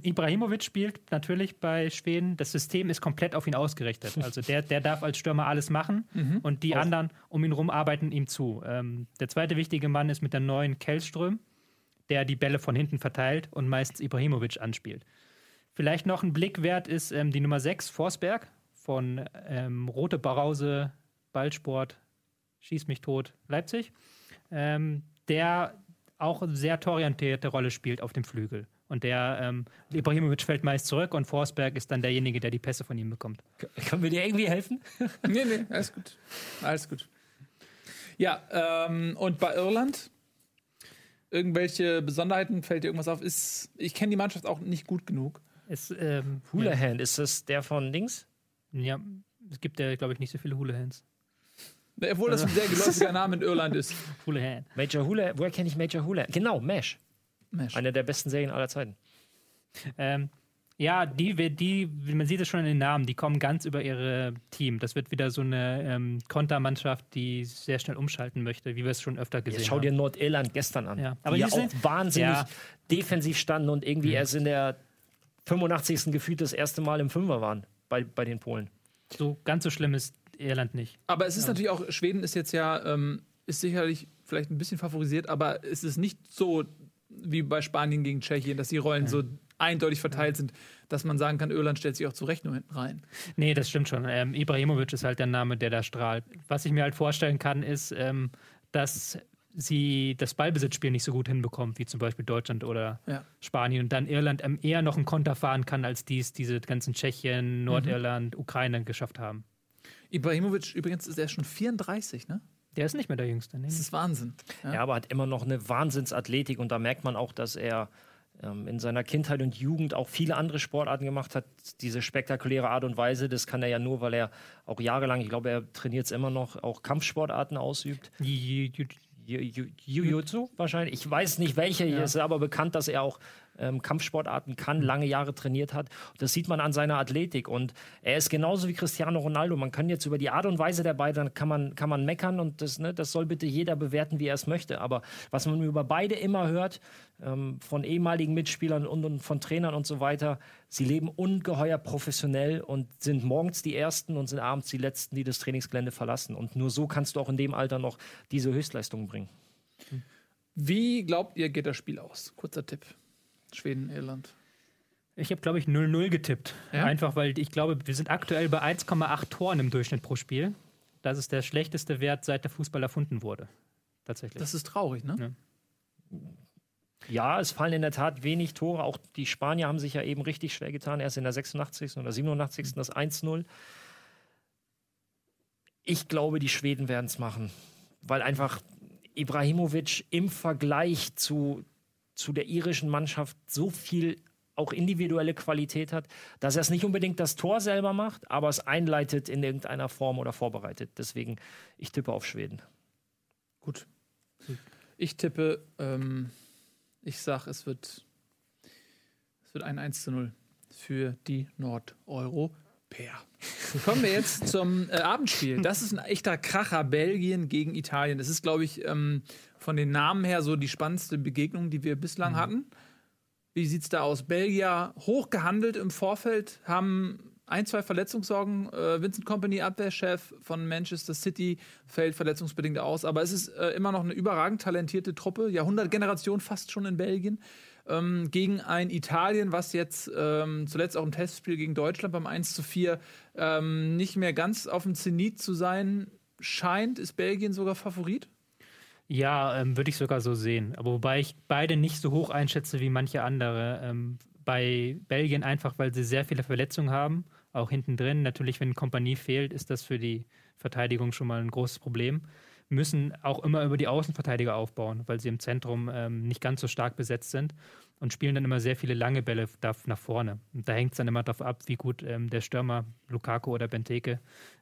Ibrahimovic spielt natürlich bei Schweden. Das System ist komplett auf ihn ausgerichtet. Also der darf als Stürmer alles machen und die anderen um ihn rum arbeiten ihm zu. Der zweite wichtige Mann ist mit der neuen Källström, der die Bälle von hinten verteilt und meistens Ibrahimovic anspielt. Vielleicht noch ein Blick wert ist die Nummer 6, Forsberg von Rote Brause, Ballsport, Schieß mich tot, Leipzig, der auch eine sehr tororientierte Rolle spielt auf dem Flügel. Und der Ibrahimovic fällt meist zurück und Forsberg ist dann derjenige, der die Pässe von ihm bekommt. Können wir dir irgendwie helfen? Nee, alles gut. Alles gut. Ja, und bei Irland? Irgendwelche Besonderheiten? Fällt dir irgendwas auf? Ich kenne die Mannschaft auch nicht gut genug. Houlihan, ist das der von links? Ja, es gibt ja, glaube ich, nicht so viele Houlihans. Obwohl das ein sehr geläufiger Name in Irland ist. Houlihan. Major Houlihan, woher kenne ich Major Houlihan? Genau, MASH. Eine der besten Serien aller Zeiten. Ja, die, man sieht es schon in den Namen, die kommen ganz über ihr Team. Das wird wieder so eine Kontermannschaft, die sehr schnell umschalten möchte, wie wir es schon öfter gesehen haben. Schau dir Nordirland gestern an. Ja. Aber die auch wahnsinnig defensiv standen und irgendwie erst in der 85. gefühlt das erste Mal im Fünfer waren bei den Polen. So ganz so schlimm ist Irland nicht. Aber es ist natürlich auch, Schweden ist jetzt ist sicherlich vielleicht ein bisschen favorisiert, aber es ist nicht so wie bei Spanien gegen Tschechien, dass die Rollen so eindeutig verteilt sind, dass man sagen kann, Irland stellt sich auch zu Recht nur hinten rein. Nee, das stimmt schon. Ibrahimovic ist halt der Name, der da strahlt. Was ich mir halt vorstellen kann, ist, dass sie das Ballbesitzspiel nicht so gut hinbekommt, wie zum Beispiel Deutschland oder Spanien. Und dann Irland eher noch einen Konter fahren kann, als diese ganzen Tschechien, Nordirland, Ukraine geschafft haben. Ibrahimovic übrigens ist er schon 34, ne? Der ist nicht mehr der Jüngste. Nee. Das ist Wahnsinn. Ja. Aber hat immer noch eine Wahnsinnsathletik. Und da merkt man auch, dass er in seiner Kindheit und Jugend auch viele andere Sportarten gemacht hat. Diese spektakuläre Art und Weise, das kann er ja nur, weil er auch jahrelang, ich glaube, er trainiert es immer noch, auch Kampfsportarten ausübt. Jiu-Jitsu wahrscheinlich. Ich weiß nicht, welcher hier ist, aber bekannt, dass er auch Kampfsportarten kann, lange Jahre trainiert hat. Das sieht man an seiner Athletik. Und er ist genauso wie Cristiano Ronaldo. Man kann jetzt über die Art und Weise der beiden kann man meckern und das, ne, das soll bitte jeder bewerten, wie er es möchte. Aber was man über beide immer hört, von ehemaligen Mitspielern und von Trainern und so weiter, sie leben ungeheuer professionell und sind morgens die Ersten und sind abends die Letzten, die das Trainingsgelände verlassen. Und nur so kannst du auch in dem Alter noch diese Höchstleistungen bringen. Wie glaubt ihr, geht das Spiel aus? Kurzer Tipp. Schweden, Irland. Ich habe, glaube ich, 0-0 getippt. Ja? Einfach, weil ich glaube, wir sind aktuell bei 1,8 Toren im Durchschnitt pro Spiel. Das ist der schlechteste Wert, seit der Fußball erfunden wurde. Tatsächlich. Das ist traurig, ne? Ja, es fallen in der Tat wenig Tore. Auch die Spanier haben sich ja eben richtig schwer getan. Erst in der 86. oder 87. das 1-0. Ich glaube, die Schweden werden es machen. Weil einfach Ibrahimovic im Vergleich zu der irischen Mannschaft so viel auch individuelle Qualität hat, dass er es nicht unbedingt das Tor selber macht, aber es einleitet in irgendeiner Form oder vorbereitet. Deswegen, ich tippe auf Schweden. Gut. Ich tippe, ich sage, es wird ein 1-0 für die Nordeuropäer. Kommen wir jetzt zum Abendspiel. Das ist ein echter Kracher, Belgien gegen Italien. Das ist, glaube ich, von den Namen her so die spannendste Begegnung, die wir bislang hatten. Wie sieht's da aus? Belgier hoch gehandelt im Vorfeld, haben 1-2 Verletzungssorgen. Vincent Kompany, Abwehrchef von Manchester City, fällt verletzungsbedingt aus. Aber es ist immer noch eine überragend talentierte Truppe, Jahrhundertgeneration fast schon in Belgien, gegen ein Italien, was jetzt zuletzt auch im Testspiel gegen Deutschland beim 1-4 nicht mehr ganz auf dem Zenit zu sein scheint. Ist Belgien sogar Favorit? Ja, würde ich sogar so sehen. Aber wobei ich beide nicht so hoch einschätze wie manche andere. Bei Belgien einfach, weil sie sehr viele Verletzungen haben, auch hinten drin. Natürlich, wenn Kompany fehlt, ist das für die Verteidigung schon mal ein großes Problem. Müssen auch immer über die Außenverteidiger aufbauen, weil sie im Zentrum nicht ganz so stark besetzt sind und spielen dann immer sehr viele lange Bälle nach vorne. Und da hängt es dann immer darauf ab, wie gut der Stürmer Lukaku oder Benteke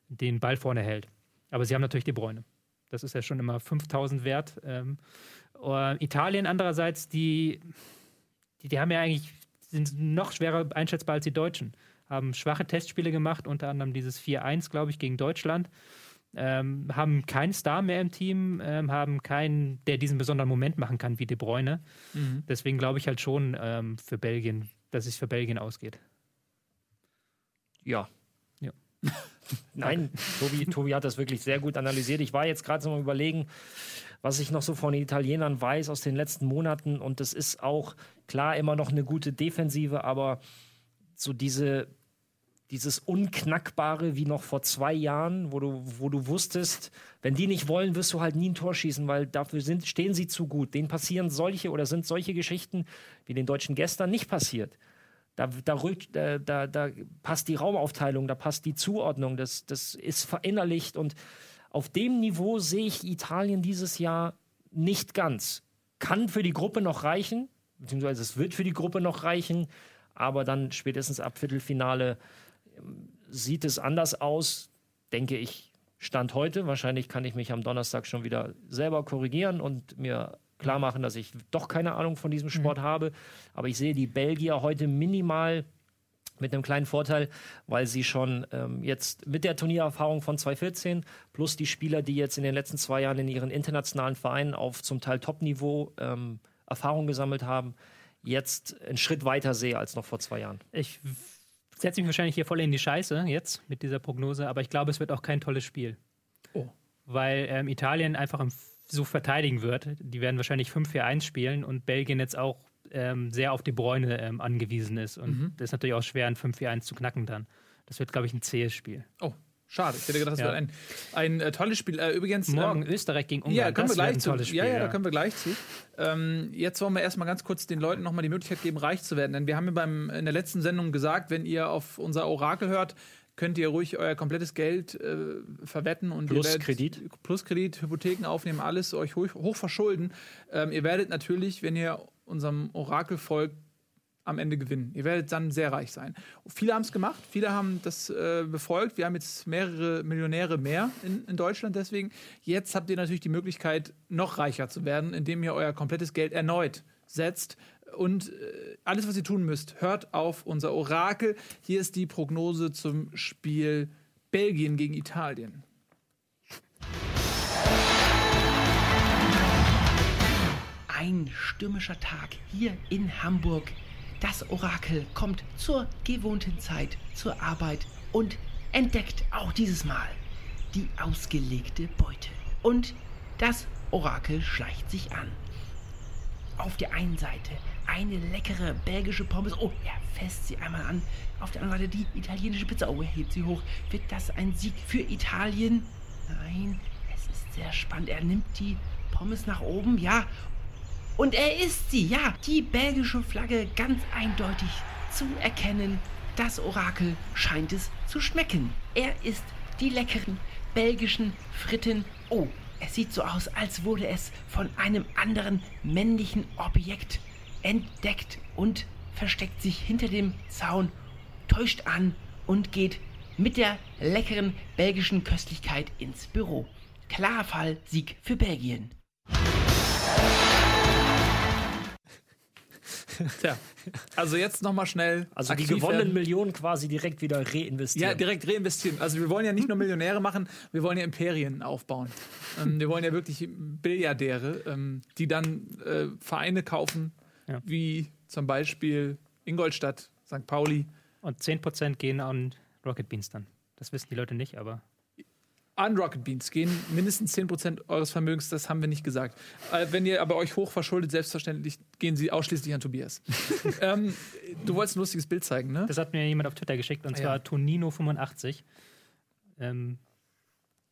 den Ball vorne hält. Aber sie haben natürlich De Bruyne. Das ist ja schon immer 5.000 wert. Italien andererseits, die haben ja eigentlich, sind noch schwerer einschätzbar als die Deutschen. Haben schwache Testspiele gemacht, unter anderem dieses 4-1, glaube ich, gegen Deutschland. Haben keinen Star mehr im Team, haben keinen, der diesen besonderen Moment machen kann, wie De Bruyne. Deswegen glaube ich halt schon für Belgien, dass es für Belgien ausgeht. Ja. Nein, Tobi hat das wirklich sehr gut analysiert. Ich war jetzt gerade so mal überlegen, was ich noch so von den Italienern weiß aus den letzten Monaten. Und das ist auch, klar, immer noch eine gute Defensive, aber so dieses Unknackbare wie noch vor 2 Jahren, wo du wusstest, wenn die nicht wollen, wirst du halt nie ein Tor schießen, weil dafür stehen sie zu gut. Denen passieren solche oder sind solche Geschichten wie den Deutschen gestern nicht passiert. Da passt die Raumaufteilung, da passt die Zuordnung, das ist verinnerlicht. Und auf dem Niveau sehe ich Italien dieses Jahr nicht ganz. Kann für die Gruppe noch reichen, beziehungsweise es wird für die Gruppe noch reichen, aber dann spätestens ab Viertelfinale sieht es anders aus, denke ich, Stand heute. Wahrscheinlich kann ich mich am Donnerstag schon wieder selber korrigieren und mir klar machen, dass ich doch keine Ahnung von diesem Sport habe. Aber ich sehe die Belgier heute minimal mit einem kleinen Vorteil, weil sie schon jetzt mit der Turniererfahrung von 2014 plus die Spieler, die jetzt in den letzten 2 Jahren in ihren internationalen Vereinen auf zum Teil Top-Niveau Erfahrung gesammelt haben, jetzt einen Schritt weiter sehe als noch vor 2 Jahren. Ich setze mich wahrscheinlich hier voll in die Scheiße jetzt mit dieser Prognose, aber ich glaube, es wird auch kein tolles Spiel. Oh. Weil Italien einfach im so verteidigen wird. Die werden wahrscheinlich 5-4-1 spielen und Belgien jetzt auch sehr auf De Bruyne angewiesen ist. Und das ist natürlich auch schwer, ein 5-4-1 zu knacken dann. Das wird, glaube ich, ein zähes Spiel. Oh, schade. Ich hätte gedacht, das wird ein tolles Spiel. Übrigens morgen Österreich gegen Ungarn. Ja, können wir gleich zu. Spiel, ja, da können wir gleich zu. Jetzt wollen wir erstmal ganz kurz den Leuten nochmal die Möglichkeit geben, reich zu werden. Denn wir haben ja in der letzten Sendung gesagt, wenn ihr auf unser Orakel hört, könnt ihr ruhig euer komplettes Geld verwetten und Pluskredit, Hypotheken aufnehmen, alles euch hoch verschulden. Ihr werdet natürlich, wenn ihr unserem Orakel folgt, am Ende gewinnen. Ihr werdet dann sehr reich sein. Viele haben es gemacht, viele haben das befolgt. Wir haben jetzt mehrere Millionäre mehr in Deutschland. Deswegen, jetzt habt ihr natürlich die Möglichkeit, noch reicher zu werden, indem ihr euer komplettes Geld erneut setzt. Und alles, was ihr tun müsst, hört auf unser Orakel. Hier ist die Prognose zum Spiel Belgien gegen Italien. Ein stürmischer Tag hier in Hamburg. Das Orakel kommt zur gewohnten Zeit zur Arbeit und entdeckt auch dieses Mal die ausgelegte Beute. Und das Orakel schleicht sich an. Auf der einen Seite eine leckere belgische Pommes. Oh, er fasst sie einmal an. Auf der anderen Seite die italienische Pizza. Oh, er hebt sie hoch. Wird das ein Sieg für Italien? Nein, es ist sehr spannend. Er nimmt die Pommes nach oben, ja. Und er isst sie, ja. Die belgische Flagge ganz eindeutig zu erkennen. Das Orakel scheint es zu schmecken. Er isst die leckeren belgischen Fritten. Oh, es sieht so aus, als wurde es von einem anderen männlichen Objekt entdeckt und versteckt sich hinter dem Zaun, täuscht an und geht mit der leckeren belgischen Köstlichkeit ins Büro. Klarer Fall, Sieg für Belgien. Tja. Also jetzt nochmal schnell. Also die gewonnenen Millionen quasi direkt wieder reinvestieren. Ja, direkt reinvestieren. Also wir wollen ja nicht nur Millionäre machen, wir wollen ja Imperien aufbauen. Wir wollen ja wirklich Billiardäre, die dann Vereine kaufen, ja, wie zum Beispiel Ingolstadt, St. Pauli. Und 10% gehen an Rocket Beans dann. Das wissen die Leute nicht, aber... An Rocket Beans gehen mindestens 10% eures Vermögens, das haben wir nicht gesagt. Wenn ihr aber euch hoch verschuldet, selbstverständlich gehen sie ausschließlich an Tobias. Du wolltest ein lustiges Bild zeigen, ne? Das hat mir jemand auf Twitter geschickt, und zwar Tonino85. Da haben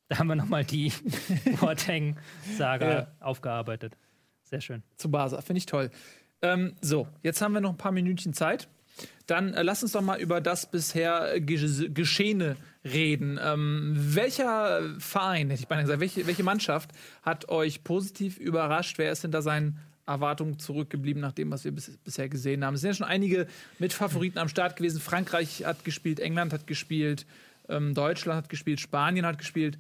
wir nochmal die Boateng-Saga aufgearbeitet. Sehr schön. Zu Basa, finde ich toll. So, jetzt haben wir noch ein paar Minütchen Zeit. Dann lass uns doch mal über das bisher Geschehene reden. Welcher Verein, hätte ich beinahe gesagt, welche Mannschaft hat euch positiv überrascht? Wer ist hinter seinen Erwartungen zurückgeblieben, nach dem, was wir bisher gesehen haben? Es sind ja schon einige mit Favoriten am Start gewesen. Frankreich hat gespielt, England hat gespielt, Deutschland hat gespielt, Spanien hat gespielt.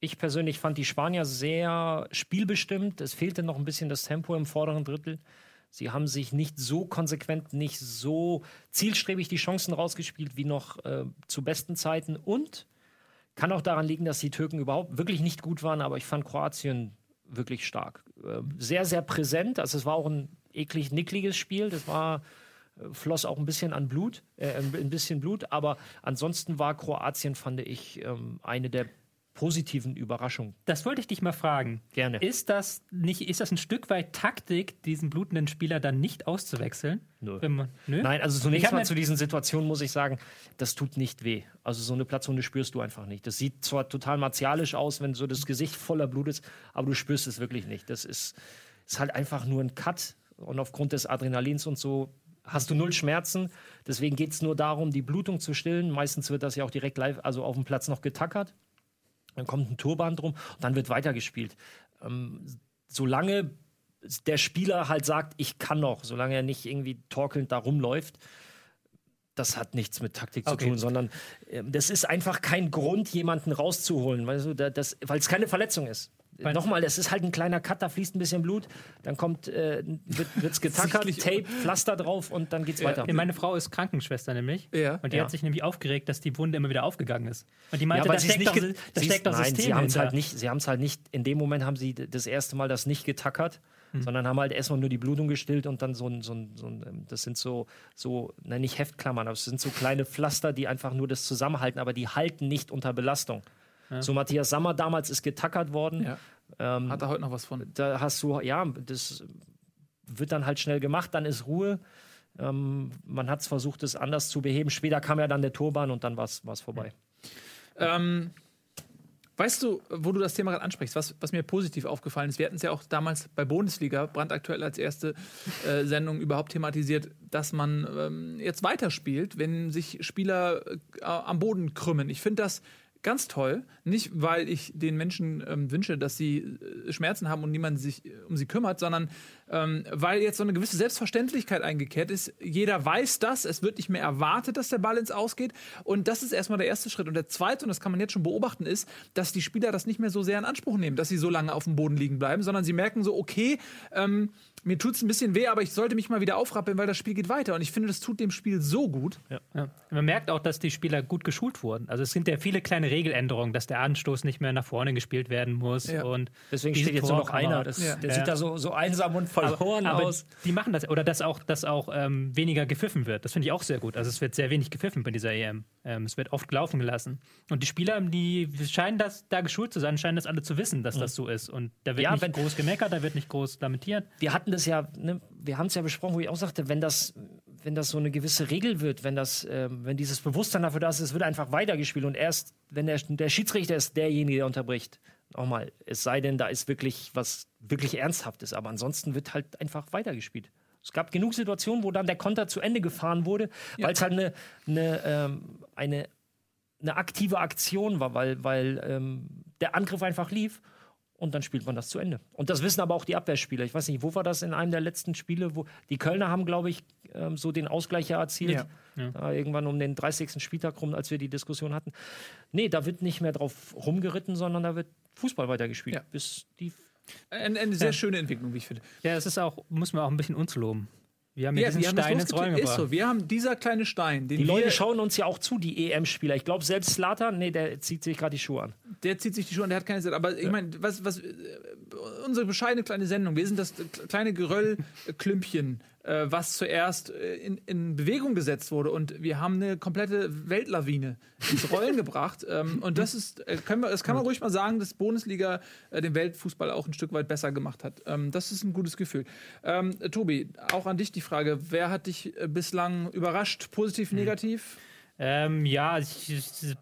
Ich persönlich fand die Spanier sehr spielbestimmt. Es fehlte noch ein bisschen das Tempo im vorderen Drittel. Sie haben sich nicht so konsequent, nicht so zielstrebig die Chancen rausgespielt wie noch zu besten Zeiten. Und kann auch daran liegen, dass die Türken überhaupt wirklich nicht gut waren. Aber ich fand Kroatien wirklich stark. Sehr, sehr präsent. Also es war auch ein eklig nickliges Spiel. Das war, floss auch ein bisschen an Blut, ein bisschen Blut. Aber ansonsten war Kroatien, fand ich, eine der positiven Überraschung. Das wollte ich dich mal fragen. Gerne. Ist das ein Stück weit Taktik, diesen blutenden Spieler dann nicht auszuwechseln? Nö. Nö? Nein, also zunächst mal zu diesen Situationen muss ich sagen, das tut nicht weh. Also so eine Platzwunde spürst du einfach nicht. Das sieht zwar total martialisch aus, wenn so das Gesicht voller Blut ist, aber du spürst es wirklich nicht. Das ist halt einfach nur ein Cut, und aufgrund des Adrenalins und so hast du null Schmerzen. Deswegen geht es nur darum, die Blutung zu stillen. Meistens wird das ja auch direkt live, also auf dem Platz noch getackert. Dann kommt ein Turban drum und dann wird weitergespielt. Solange der Spieler halt sagt, ich kann noch, solange er nicht irgendwie torkelnd da rumläuft, das hat nichts mit Taktik zu tun, sondern das ist einfach kein Grund, jemanden rauszuholen, weißt du, weil es keine Verletzung ist. Nochmal, das ist halt ein kleiner Cut, da fließt ein bisschen Blut, dann kommt, wird's getackert, Tape, Pflaster drauf und dann geht's weiter. Meine Frau ist Krankenschwester nämlich, und die hat sich nämlich aufgeregt, dass die Wunde immer wieder aufgegangen ist. Und die meinte, das steckt doch System hinter. Nein, sie haben es halt nicht, in dem Moment haben sie das erste Mal das nicht getackert, sondern haben halt erstmal nur die Blutung gestillt und dann so ein das sind nicht Heftklammern, aber es sind so kleine Pflaster, die einfach nur das zusammenhalten, aber die halten nicht unter Belastung. Ja. So Matthias Sammer damals ist getackert worden. Ja. Hat er heute noch was von? Da hast du, das wird dann halt schnell gemacht, dann ist Ruhe. Man hat es versucht, es anders zu beheben. Später kam ja dann der Turban und dann war es vorbei. Ja. Weißt du, wo du das Thema gerade ansprichst, was mir positiv aufgefallen ist? Wir hatten es ja auch damals bei Bundesliga, brandaktuell als erste Sendung überhaupt thematisiert, dass man jetzt weiterspielt, wenn sich Spieler am Boden krümmen. Ich finde das ganz toll, nicht weil ich den Menschen wünsche, dass sie Schmerzen haben und niemand sich um sie kümmert, sondern weil jetzt so eine gewisse Selbstverständlichkeit eingekehrt ist. Jeder weiß das, es wird nicht mehr erwartet, dass der Ball ins Aus geht. Und das ist erstmal der erste Schritt. Und der zweite, und das kann man jetzt schon beobachten, ist, dass die Spieler das nicht mehr so sehr in Anspruch nehmen, dass sie so lange auf dem Boden liegen bleiben, sondern sie merken so, okay, mir tut's ein bisschen weh, aber ich sollte mich mal wieder aufrappeln, weil das Spiel geht weiter. Und ich finde, das tut dem Spiel so gut. Ja. Ja. Man merkt auch, dass die Spieler gut geschult wurden. Also es sind ja viele kleine Regeländerungen, dass der Anstoß nicht mehr nach vorne gespielt werden muss. Ja. Und deswegen steht jetzt nur noch einer. Der sieht da so einsam und verloren aus. Die machen das. Oder dass auch weniger gepfiffen wird. Das finde ich auch sehr gut. Also es wird sehr wenig gepfiffen bei dieser EM. Es wird oft laufen gelassen. Und die Spieler, die scheinen das da geschult zu sein, scheinen das alle zu wissen, dass das so ist. Und da wird nicht groß gemeckert, da wird nicht groß lamentiert. Wir hatten das ja, ne, wir haben es ja besprochen, wo ich auch sagte, wenn das so eine gewisse Regel wird, wenn dieses Bewusstsein dafür da ist, es wird einfach weitergespielt und erst, wenn der Schiedsrichter ist derjenige, der unterbricht. Nochmal, es sei denn, da ist wirklich was wirklich Ernsthaftes, aber ansonsten wird halt einfach weitergespielt. Es gab genug Situationen, wo dann der Konter zu Ende gefahren wurde, weil es halt eine aktive Aktion war, weil der Angriff einfach lief. Und dann spielt man das zu Ende. Und das wissen aber auch die Abwehrspieler. Ich weiß nicht, wo war das in einem der letzten Spiele, wo die Kölner haben, glaube ich, so den Ausgleich erzielt. Ja. Ja. Irgendwann um den 30. Spieltag rum, als wir die Diskussion hatten. Nee, da wird nicht mehr drauf rumgeritten, sondern da wird Fußball weitergespielt. Ja. Eine sehr schöne Entwicklung, wie ich finde. Ja, das ist auch, muss man auch ein bisschen uns loben. Wir haben diesen Stein ins Rollen gebracht. Ist so. Wir haben dieser kleine Stein. Die Leute schauen uns ja auch zu, die EM-Spieler. Ich glaube, selbst Zlatan, der zieht sich gerade die Schuhe an. Der zieht sich die Schuhe an, der hat keine Zeit. Aber ich meine, was unsere bescheidene kleine Sendung, wir sind das kleine Geröllklümpchen, was zuerst in Bewegung gesetzt wurde. Und wir haben eine komplette Weltlawine ins Rollen gebracht. Und das ist, das kann man ruhig mal sagen, dass Bundesliga den Weltfußball auch ein Stück weit besser gemacht hat. Das ist ein gutes Gefühl. Tobi, auch an dich die Frage, wer hat dich bislang überrascht, positiv, negativ?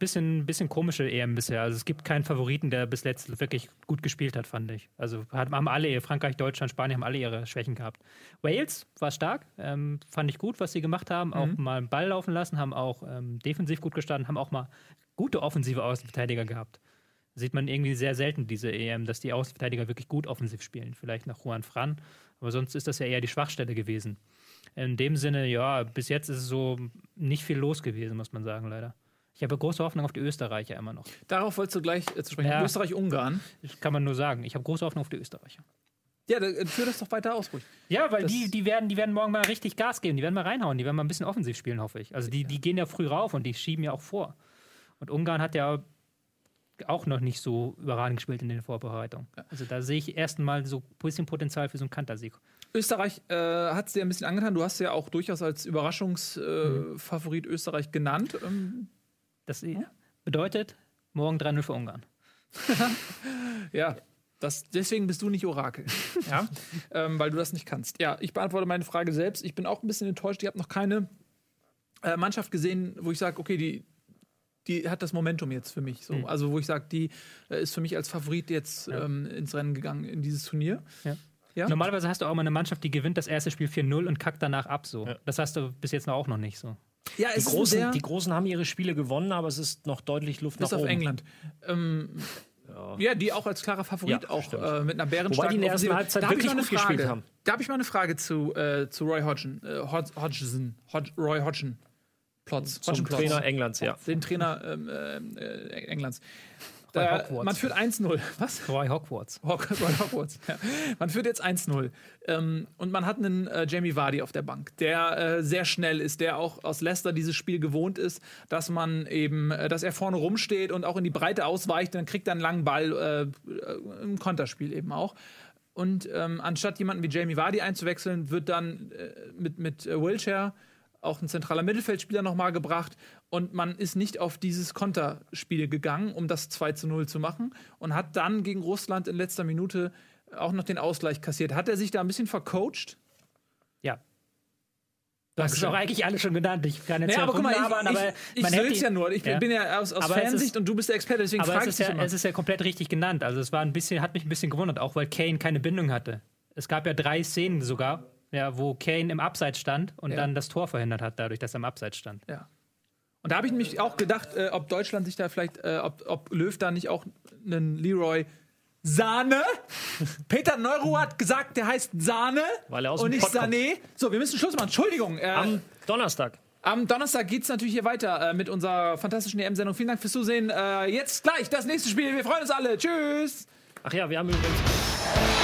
Bisschen komische EM bisher. Also es gibt keinen Favoriten, der bis letzt wirklich gut gespielt hat, fand ich. Also haben alle, Frankreich, Deutschland, Spanien, haben alle ihre Schwächen gehabt. Wales war stark, fand ich gut, was sie gemacht haben. Auch mal einen Ball laufen lassen, haben auch defensiv gut gestanden, haben auch mal gute offensive Außenverteidiger gehabt. Sieht man irgendwie sehr selten, diese EM, dass die Außenverteidiger wirklich gut offensiv spielen. Vielleicht nach Juan Fran, aber sonst ist das ja eher die Schwachstelle gewesen. In dem Sinne, bis jetzt ist es so nicht viel los gewesen, muss man sagen, leider. Ich habe große Hoffnung auf die Österreicher immer noch. Darauf wolltest du gleich zu sprechen. Ja, Österreich-Ungarn. Das kann man nur sagen. Ich habe große Hoffnung auf die Österreicher. Ja, dann führ das doch weiter aus, ruhig. Ja, weil die werden morgen mal richtig Gas geben. Die werden mal reinhauen. Die werden mal ein bisschen offensiv spielen, hoffe ich. Also die gehen ja früh rauf und die schieben ja auch vor. Und Ungarn hat ja auch noch nicht so überragend gespielt in den Vorbereitungen. Also da sehe ich erstmal so ein bisschen Potenzial für so einen Kantersieg. Österreich hat es dir ein bisschen angetan. Du hast ja auch durchaus als Überraschungsfavorit Österreich genannt. Das bedeutet morgen 3-0 für Ungarn. Ja. Deswegen bist du nicht Orakel, ja? Weil du das nicht kannst. Ja, ich beantworte meine Frage selbst. Ich bin auch ein bisschen enttäuscht. Ich habe noch keine Mannschaft gesehen, wo ich sage, okay, die hat das Momentum jetzt für mich. So. Also wo ich sage, die ist für mich als Favorit jetzt ins Rennen gegangen in dieses Turnier. Ja. Ja? Normalerweise hast du auch mal eine Mannschaft, die gewinnt das erste Spiel 4-0 und kackt danach ab. So. Ja. Das hast du bis jetzt auch noch nicht so. Ja, die Großen haben ihre Spiele gewonnen, aber es ist noch deutlich Luft nach oben. Bis auf England. Die auch als klarer Favorit mit einer bärenstarken Wobei die in der ersten Halbzeit wirklich gut gespielt haben. Da habe ich mal eine Frage zu Roy Hodgson. Roy Hodgson. Zum Trainer Englands, ja. Den Trainer Englands. Man führt 1-0. Was? Roy Hogwarts. Roy Hogwarts, ja. Man führt jetzt 1-0. Und man hat einen Jamie Vardy auf der Bank, der sehr schnell ist, der auch aus Leicester dieses Spiel gewohnt ist, dass man eben, dass er vorne rumsteht und auch in die Breite ausweicht, dann kriegt er einen langen Ball im Konterspiel eben auch. Und anstatt jemanden wie Jamie Vardy einzuwechseln, wird dann mit Wilshere auch ein zentraler Mittelfeldspieler nochmal gebracht und man ist nicht auf dieses Konterspiel gegangen, um das 2-0 zu machen und hat dann gegen Russland in letzter Minute auch noch den Ausgleich kassiert. Hat er sich da ein bisschen vercoacht? Ja. Das ist auch eigentlich alles schon genannt. Ich kann jetzt ich will es ja nur. Ich bin ja aus Fansicht und du bist der Experte, deswegen frage ich dich immer. Es ist ja komplett richtig genannt. Also es war hat mich ein bisschen gewundert, auch weil Kane keine Bindung hatte. Es gab ja 3 Szenen sogar, wo Kane im Abseits stand und dann das Tor verhindert hat, dadurch, dass er im Abseits stand. Ja. Und da habe ich mich auch gedacht, ob Deutschland sich da vielleicht, ob Löw da nicht auch einen Leroy Sahne. Peter Neuro hat gesagt, der heißt Sahne weil er aus und nicht Sané. So, wir müssen Schluss machen. Entschuldigung. Am Donnerstag. Am Donnerstag geht es natürlich hier weiter mit unserer fantastischen EM-Sendung. Vielen Dank fürs Zusehen. Jetzt gleich das nächste Spiel. Wir freuen uns alle. Tschüss. Ach ja, wir haben übrigens...